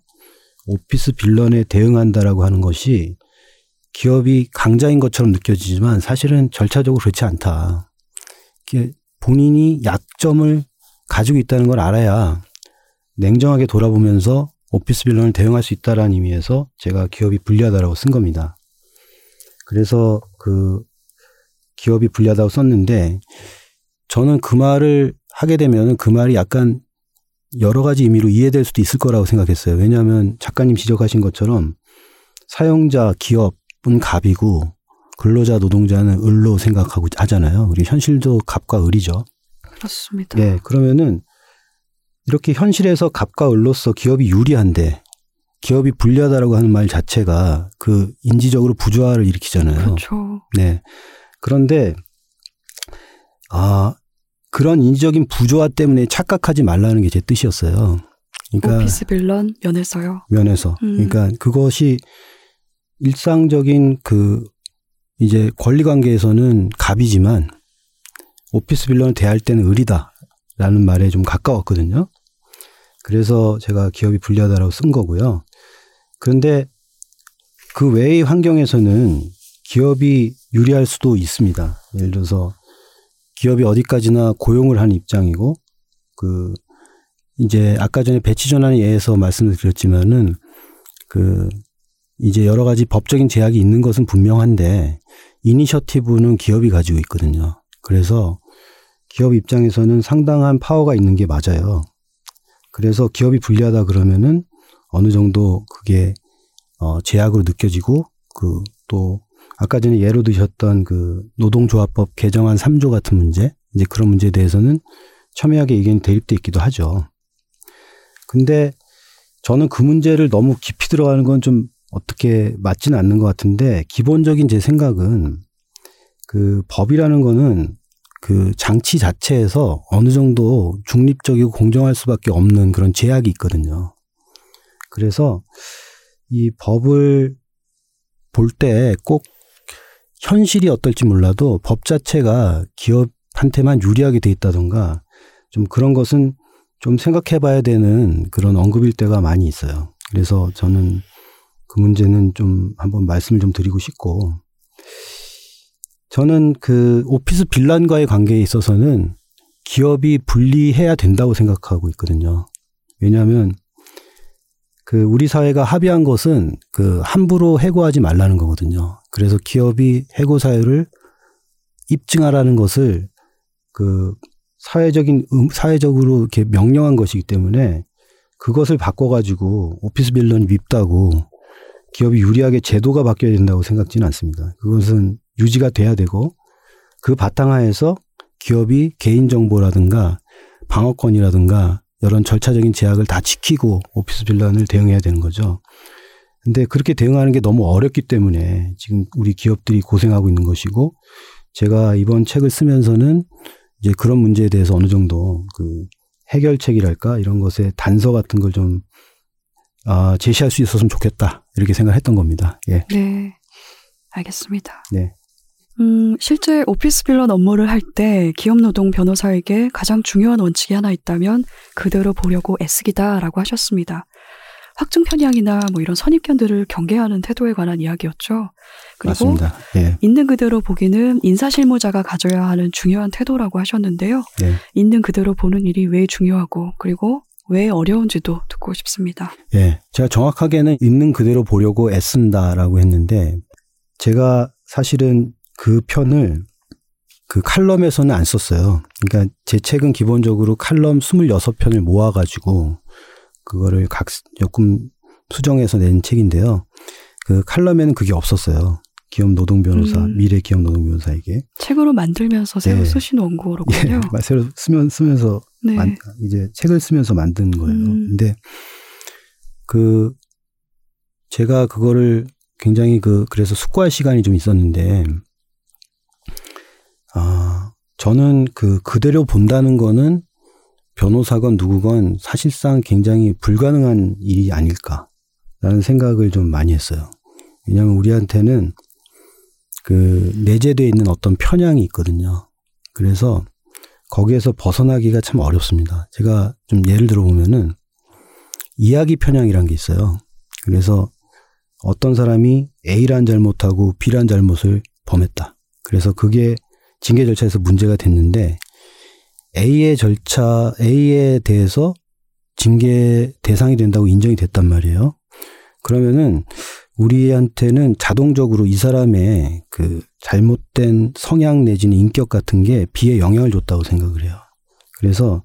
오피스 빌런에 대응한다라고 하는 것이 기업이 강자인 것처럼 느껴지지만 사실은 절차적으로 그렇지 않다. 본인이 약점을 가지고 있다는 걸 알아야 냉정하게 돌아보면서 오피스 빌런을 대응할 수 있다라는 의미에서 제가 기업이 불리하다라고 쓴 겁니다. 그래서 그 기업이 불리하다고 썼는데, 저는 그 말을 하게 되면 그 말이 약간 여러 가지 의미로 이해될 수도 있을 거라고 생각했어요. 왜냐하면 작가님 지적하신 것처럼 사용자, 기업은 갑이고 근로자, 노동자는 을로 생각하고 하잖아요. 그리고 현실도 갑과 을이죠. 그렇습니다. 예, 그러면은 이렇게 현실에서 갑과 을로서 기업이 유리한데 기업이 불리하다라고 하는 말 자체가 그 인지적으로 부조화를 일으키잖아요. 그렇죠. 네. 그런데 아, 그런 인지적인 부조화 때문에 착각하지 말라는 게 제 뜻이었어요. 그러니까 오피스 빌런 면에서요. 면에서. 음. 그러니까 그것이 일상적인 그 이제 권리관계에서는 갑이지만 오피스 빌런을 대할 때는 을이다라는 말에 좀 가까웠거든요. 그래서 제가 기업이 불리하다라고 쓴 거고요. 그런데 그 외의 환경에서는 기업이 유리할 수도 있습니다. 예를 들어서 기업이 어디까지나 고용을 한 입장이고, 그 이제 아까 전에 배치 전환의 예에서 말씀을 드렸지만은 그 이제 여러 가지 법적인 제약이 있는 것은 분명한데 이니셔티브는 기업이 가지고 있거든요. 그래서 기업 입장에서는 상당한 파워가 있는 게 맞아요. 그래서 기업이 불리하다 그러면은 어느 정도 그게 어 제약으로 느껴지고, 그 또 아까 전에 예로 드셨던 그 노동조합법 개정안 삼 조 같은 문제, 이제 그런 문제에 대해서는 첨예하게 의견이 대립돼 있기도 하죠. 근데 저는 그 문제를 너무 깊이 들어가는 건 좀 어떻게 맞지는 않는 것 같은데, 기본적인 제 생각은 그 법이라는 거는 그 장치 자체에서 어느 정도 중립적이고 공정할 수밖에 없는 그런 제약이 있거든요. 그래서 이 법을 볼 때 꼭 현실이 어떨지 몰라도 법 자체가 기업한테만 유리하게 돼 있다던가 좀 그런 것은 좀 생각해 봐야 되는 그런 언급일 때가 많이 있어요. 그래서 저는 그 문제는 좀 한번 말씀을 좀 드리고 싶고, 저는 그 오피스 빌런과의 관계에 있어서는 기업이 분리해야 된다고 생각하고 있거든요. 왜냐하면 그 우리 사회가 합의한 것은 그 함부로 해고하지 말라는 거거든요. 그래서 기업이 해고 사유를 입증하라는 것을 그 사회적인, 사회적으로 이렇게 명령한 것이기 때문에 그것을 바꿔가지고 오피스 빌런이 밉다고 기업이 유리하게 제도가 바뀌어야 된다고 생각지는 않습니다. 그것은 유지가 돼야 되고, 그 바탕하에서 기업이 개인정보라든가 방어권이라든가 이런 절차적인 제약을 다 지키고 오피스 빌런을 대응해야 되는 거죠. 근데 그렇게 대응하는 게 너무 어렵기 때문에 지금 우리 기업들이 고생하고 있는 것이고, 제가 이번 책을 쓰면서는 이제 그런 문제에 대해서 어느 정도 그 해결책이랄까 이런 것의 단서 같은 걸 좀 아, 제시할 수 있었으면 좋겠다 이렇게 생각했던 겁니다. 예. 네, 알겠습니다. 네. 음, 실제 오피스 빌런 업무를 할 때 기업 노동 변호사에게 가장 중요한 원칙이 하나 있다면 그대로 보려고 애쓰기다라고 하셨습니다. 확증 편향이나 뭐 이런 선입견들을 경계하는 태도에 관한 이야기였죠. 그리고 맞습니다. 예. 있는 그대로 보기는 인사실무자가 가져야 하는 중요한 태도라고 하셨는데요. 예. 있는 그대로 보는 일이 왜 중요하고 그리고 왜 어려운지도 듣고 싶습니다. 예, 제가 정확하게는 있는 그대로 보려고 애쓴다라고 했는데, 제가 사실은 그 편을 그 칼럼에서는 안 썼어요. 그러니까 제 책은 기본적으로 칼럼 스물여섯 편을 모아가지고 그거를 각 역금 수정해서 낸 책인데요. 그 칼럼에는 그게 없었어요. 기업 노동 변호사, 음. 미래 기업 노동 변호사에게. 책으로 만들면서 새로 네. 쓰신 원고로군요. 네. 새로 쓰면, 쓰면서, 네. 만, 이제 책을 쓰면서 만든 거예요. 음. 근데 그, 제가 그거를 굉장히 그, 그래서 숙고할 시간이 좀 있었는데, 아, 저는 그, 그대로 본다는 거는 변호사건 누구건 사실상 굉장히 불가능한 일이 아닐까라는 생각을 좀 많이 했어요. 왜냐하면 우리한테는 그 내재되어 있는 어떤 편향이 있거든요. 그래서 거기에서 벗어나기가 참 어렵습니다. 제가 좀 예를 들어보면은 이야기 편향이라는 게 있어요. 그래서 어떤 사람이 A란 잘못하고 B란 잘못을 범했다. 그래서 그게 징계 절차에서 문제가 됐는데, A의 절차, A에 대해서 징계 대상이 된다고 인정이 됐단 말이에요. 그러면은 우리한테는 자동적으로 이 사람의 그 잘못된 성향 내지는 인격 같은 게 B에 영향을 줬다고 생각을 해요. 그래서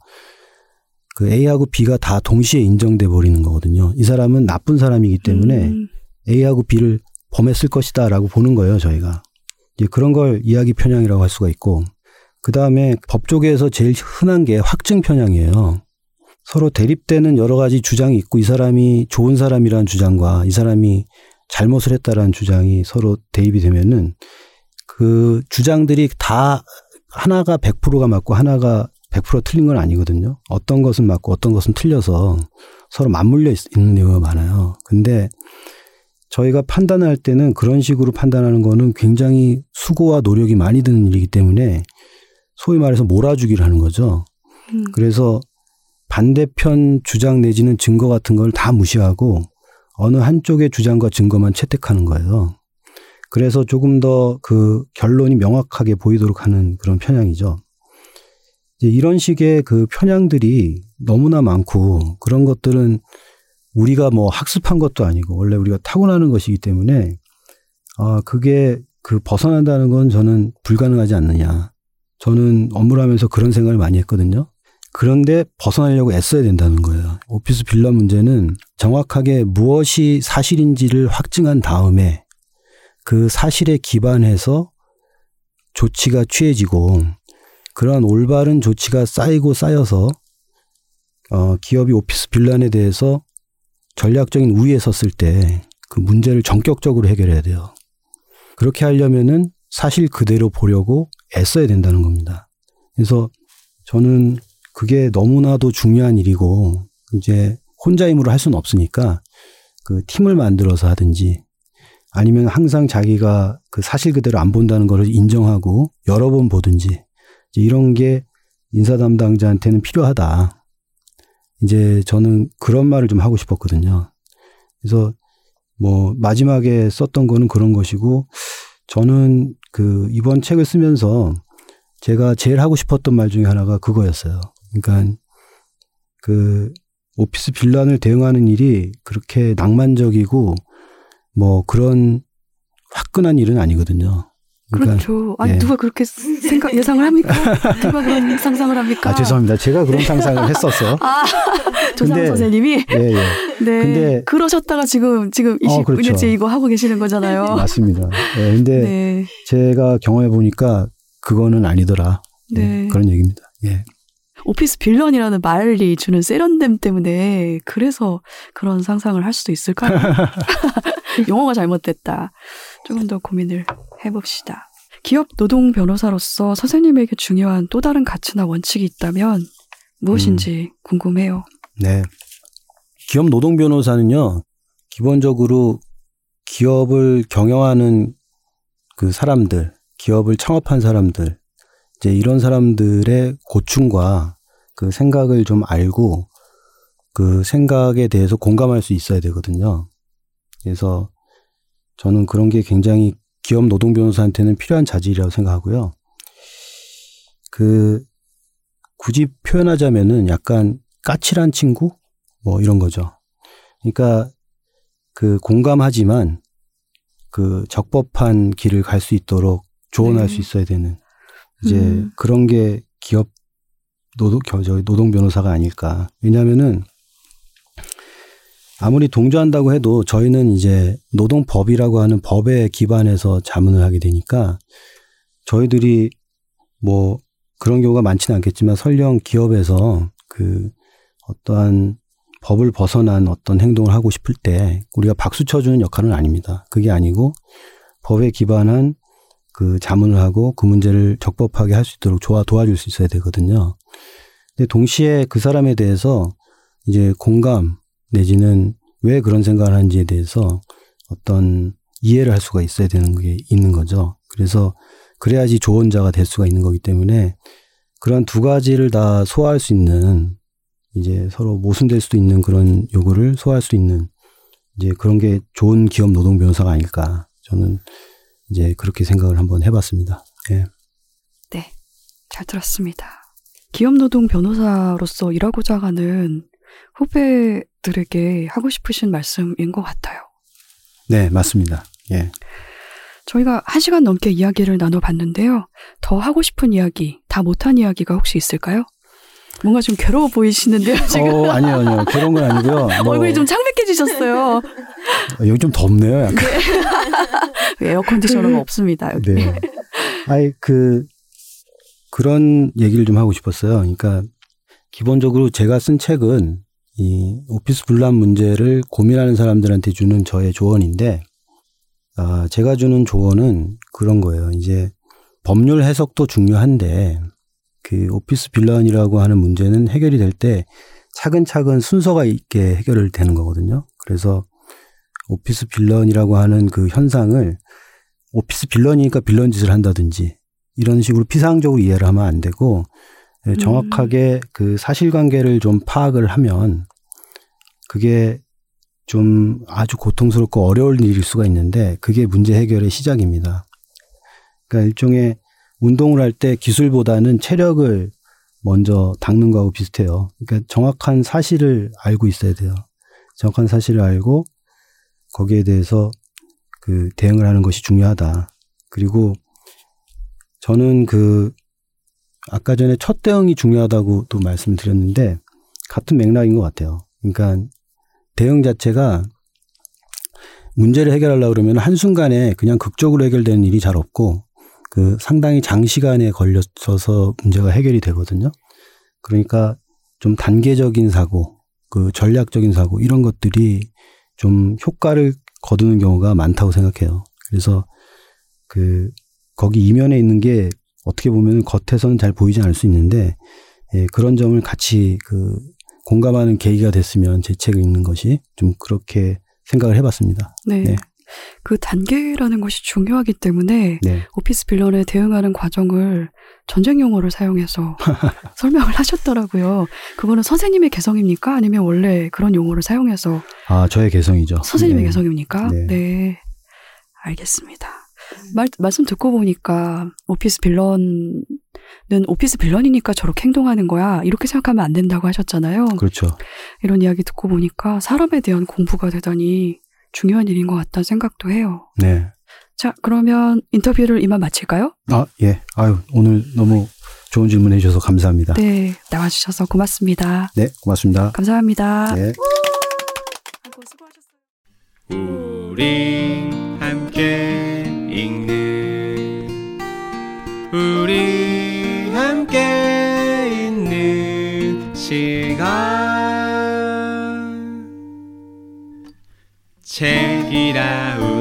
그 A하고 B가 다 동시에 인정돼 버리는 거거든요. 이 사람은 나쁜 사람이기 때문에 음. A하고 B를 범했을 것이다 라고 보는 거예요, 저희가. 이제 그런 걸 이야기 편향이라고 할 수가 있고, 그 다음에 법조계에서 제일 흔한 게 확증 편향이에요. 서로 대립되는 여러 가지 주장이 있고, 이 사람이 좋은 사람이라는 주장과 이 사람이 잘못을 했다라는 주장이 서로 대립이 되면은 그 주장들이 다 하나가 백 퍼센트가 맞고 하나가 백 퍼센트 틀린 건 아니거든요. 어떤 것은 맞고 어떤 것은 틀려서 서로 맞물려 있는 경우가 많아요. 근데 저희가 판단할 때는 그런 식으로 판단하는 거는 굉장히 수고와 노력이 많이 드는 일이기 때문에 소위 말해서 몰아주기를 하는 거죠. 음. 그래서 반대편 주장 내지는 증거 같은 걸 다 무시하고 어느 한쪽의 주장과 증거만 채택하는 거예요. 그래서 조금 더 그 결론이 명확하게 보이도록 하는 그런 편향이죠. 이제 이런 식의 그 편향들이 너무나 많고, 그런 것들은 우리가 뭐 학습한 것도 아니고 원래 우리가 타고나는 것이기 때문에 아 그게 그 벗어난다는 건 저는 불가능하지 않느냐. 저는 업무를 하면서 그런 생각을 많이 했거든요. 그런데 벗어나려고 애써야 된다는 거예요. 오피스 빌런 문제는 정확하게 무엇이 사실인지를 확증한 다음에 그 사실에 기반해서 조치가 취해지고, 그러한 올바른 조치가 쌓이고 쌓여서 어, 기업이 오피스 빌런에 대해서 전략적인 우위에 섰을 때 그 문제를 전격적으로 해결해야 돼요. 그렇게 하려면은 사실 그대로 보려고 애써야 된다는 겁니다. 그래서 저는 그게 너무나도 중요한 일이고, 이제 혼자 힘으로 할 수는 없으니까 그 팀을 만들어서 하든지, 아니면 항상 자기가 그 사실 그대로 안 본다는 걸 인정하고 여러 번 보든지, 이런 게 인사 담당자한테는 필요하다. 이제 저는 그런 말을 좀 하고 싶었거든요. 그래서 뭐 마지막에 썼던 거는 그런 것이고, 저는 그 이번 책을 쓰면서 제가 제일 하고 싶었던 말 중에 하나가 그거였어요. 그러니까 그 오피스 빌런을 대응하는 일이 그렇게 낭만적이고 뭐 그런 화끈한 일은 아니거든요. 그러니까, 그렇죠. 아니 예. 누가 그렇게 생각 예상을 합니까? 누가 그런 상상을 합니까? 아 죄송합니다. 제가 그런 상상을 했었어요. 아, 조상욱 선생님이. 예, 예. 네. 근데 그러셨다가 지금 지금 이십 년째 어, 그렇죠. 이거 하고 계시는 거잖아요. 맞습니다. 예. 근데 네. 제가 경험해 보니까 그거는 아니더라. 네. 예, 그런 얘기입니다. 예. 오피스 빌런이라는 말이 주는 세련됨 때문에 그래서 그런 상상을 할 수도 있을까요? 용어가 잘못됐다. 조금 더 고민을 해봅시다. 기업 노동 변호사로서 선생님에게 중요한 또 다른 가치나 원칙이 있다면 무엇인지 음. 궁금해요. 네. 기업 노동 변호사는요. 기본적으로 기업을 경영하는 그 사람들, 기업을 창업한 사람들, 이제 이런 사람들의 고충과 그 생각을 좀 알고 그 생각에 대해서 공감할 수 있어야 되거든요. 그래서 저는 그런 게 굉장히 기업 노동 변호사한테는 필요한 자질이라고 생각하고요. 그 굳이 표현하자면은 약간 까칠한 친구 뭐 이런 거죠. 그러니까 그 공감하지만 그 적법한 길을 갈 수 있도록 조언할 네. 수 있어야 되는 이제 음. 그런 게 기업 노동 노동 변호사가 아닐까. 왜냐하면은 아무리 동조한다고 해도 저희는 이제 노동법이라고 하는 법에 기반해서 자문을 하게 되니까 저희들이 뭐 그런 경우가 많지는 않겠지만 설령 기업에서 그 어떠한 법을 벗어난 어떤 행동을 하고 싶을 때 우리가 박수 쳐주는 역할은 아닙니다. 그게 아니고 법에 기반한 그 자문을 하고 그 문제를 적법하게 할 수 있도록 도와, 도와줄 수 있어야 되거든요. 근데 동시에 그 사람에 대해서 이제 공감 내지는 왜 그런 생각을 하는지에 대해서 어떤 이해를 할 수가 있어야 되는 게 있는 거죠. 그래서 그래야지 조언자가 될 수가 있는 거기 때문에 그런 두 가지를 다 소화할 수 있는 이제 서로 모순될 수도 있는 그런 요구를 소화할 수 있는 이제 그런 게 좋은 기업 노동 변호사가 아닐까. 저는 이제 그렇게 생각을 한번 해봤습니다. 예. 네. 잘 들었습니다. 기업 노동 변호사로서 일하고자 하는 후배들에게 하고 싶으신 말씀인 것 같아요. 네, 맞습니다. 예. 저희가 한 시간 넘게 이야기를 나눠봤는데요. 더 하고 싶은 이야기, 다 못한 이야기가 혹시 있을까요? 뭔가 좀 괴로워 보이시는데요, 지금. 어, 아니요, 아니요. 괴로운 건 아니고요. 뭐... 얼굴이 좀 창백해지셨어요. 여기 좀 덥네요, 약간. 네. 에어컨디셔너가 없습니다, 여기. 네. 아이, 그, 그런 얘기를 좀 하고 싶었어요. 그러니까, 기본적으로 제가 쓴 책은 이 오피스 분란 문제를 고민하는 사람들한테 주는 저의 조언인데, 아, 제가 주는 조언은 그런 거예요. 이제 법률 해석도 중요한데, 그 오피스 빌런이라고 하는 문제는 해결이 될 때 차근차근 순서가 있게 해결을 되는 거거든요. 그래서 오피스 빌런이라고 하는 그 현상을 오피스 빌런이니까 빌런 짓을 한다든지 이런 식으로 피상적으로 이해를 하면 안 되고 정확하게 그 사실관계를 좀 파악을 하면 그게 좀 아주 고통스럽고 어려울 일일 수가 있는데 그게 문제 해결의 시작입니다. 그러니까 일종의 운동을 할 때 기술보다는 체력을 먼저 닦는 거하고 비슷해요. 그러니까 정확한 사실을 알고 있어야 돼요. 정확한 사실을 알고 거기에 대해서 그 대응을 하는 것이 중요하다. 그리고 저는 그 아까 전에 첫 대응이 중요하다고도 말씀을 드렸는데 같은 맥락인 것 같아요. 그러니까 대응 자체가 문제를 해결하려고 그러면 한순간에 그냥 극적으로 해결되는 일이 잘 없고 그 상당히 장시간에 걸려서 문제가 해결이 되거든요. 그러니까 좀 단계적인 사고, 그 전략적인 사고 이런 것들이 좀 효과를 거두는 경우가 많다고 생각해요. 그래서 그 거기 이면에 있는 게 어떻게 보면 겉에서는 잘 보이지 않을 수 있는데 예, 그런 점을 같이 그 공감하는 계기가 됐으면 제 책을 읽는 것이 좀 그렇게 생각을 해봤습니다. 네. 네. 그 단계라는 것이 중요하기 때문에 네. 오피스 빌런에 대응하는 과정을 전쟁 용어를 사용해서 설명을 하셨더라고요. 그거는 선생님의 개성입니까? 아니면 원래 그런 용어를 사용해서? 아, 저의 개성이죠. 선생님의 네. 개성입니까? 네. 네. 알겠습니다. 말, 말씀 듣고 보니까 오피스 빌런은 오피스 빌런이니까 저렇게 행동하는 거야. 이렇게 생각하면 안 된다고 하셨잖아요. 그렇죠. 이런 이야기 듣고 보니까 사람에 대한 공부가 되다니 중요한 일인 것 같다는 생각도 해요. 네. 자, 그러면 인터뷰를 이만 마칠까요? 아, 예. 아유, 오늘 너무 좋은 질문해 주셔서 감사합니다. 네. 나와주셔서 고맙습니다. 네, 고맙습니다. 감사합니다. 네. 우리 함께 읽는 우리 함께 있는 시간 책이라우.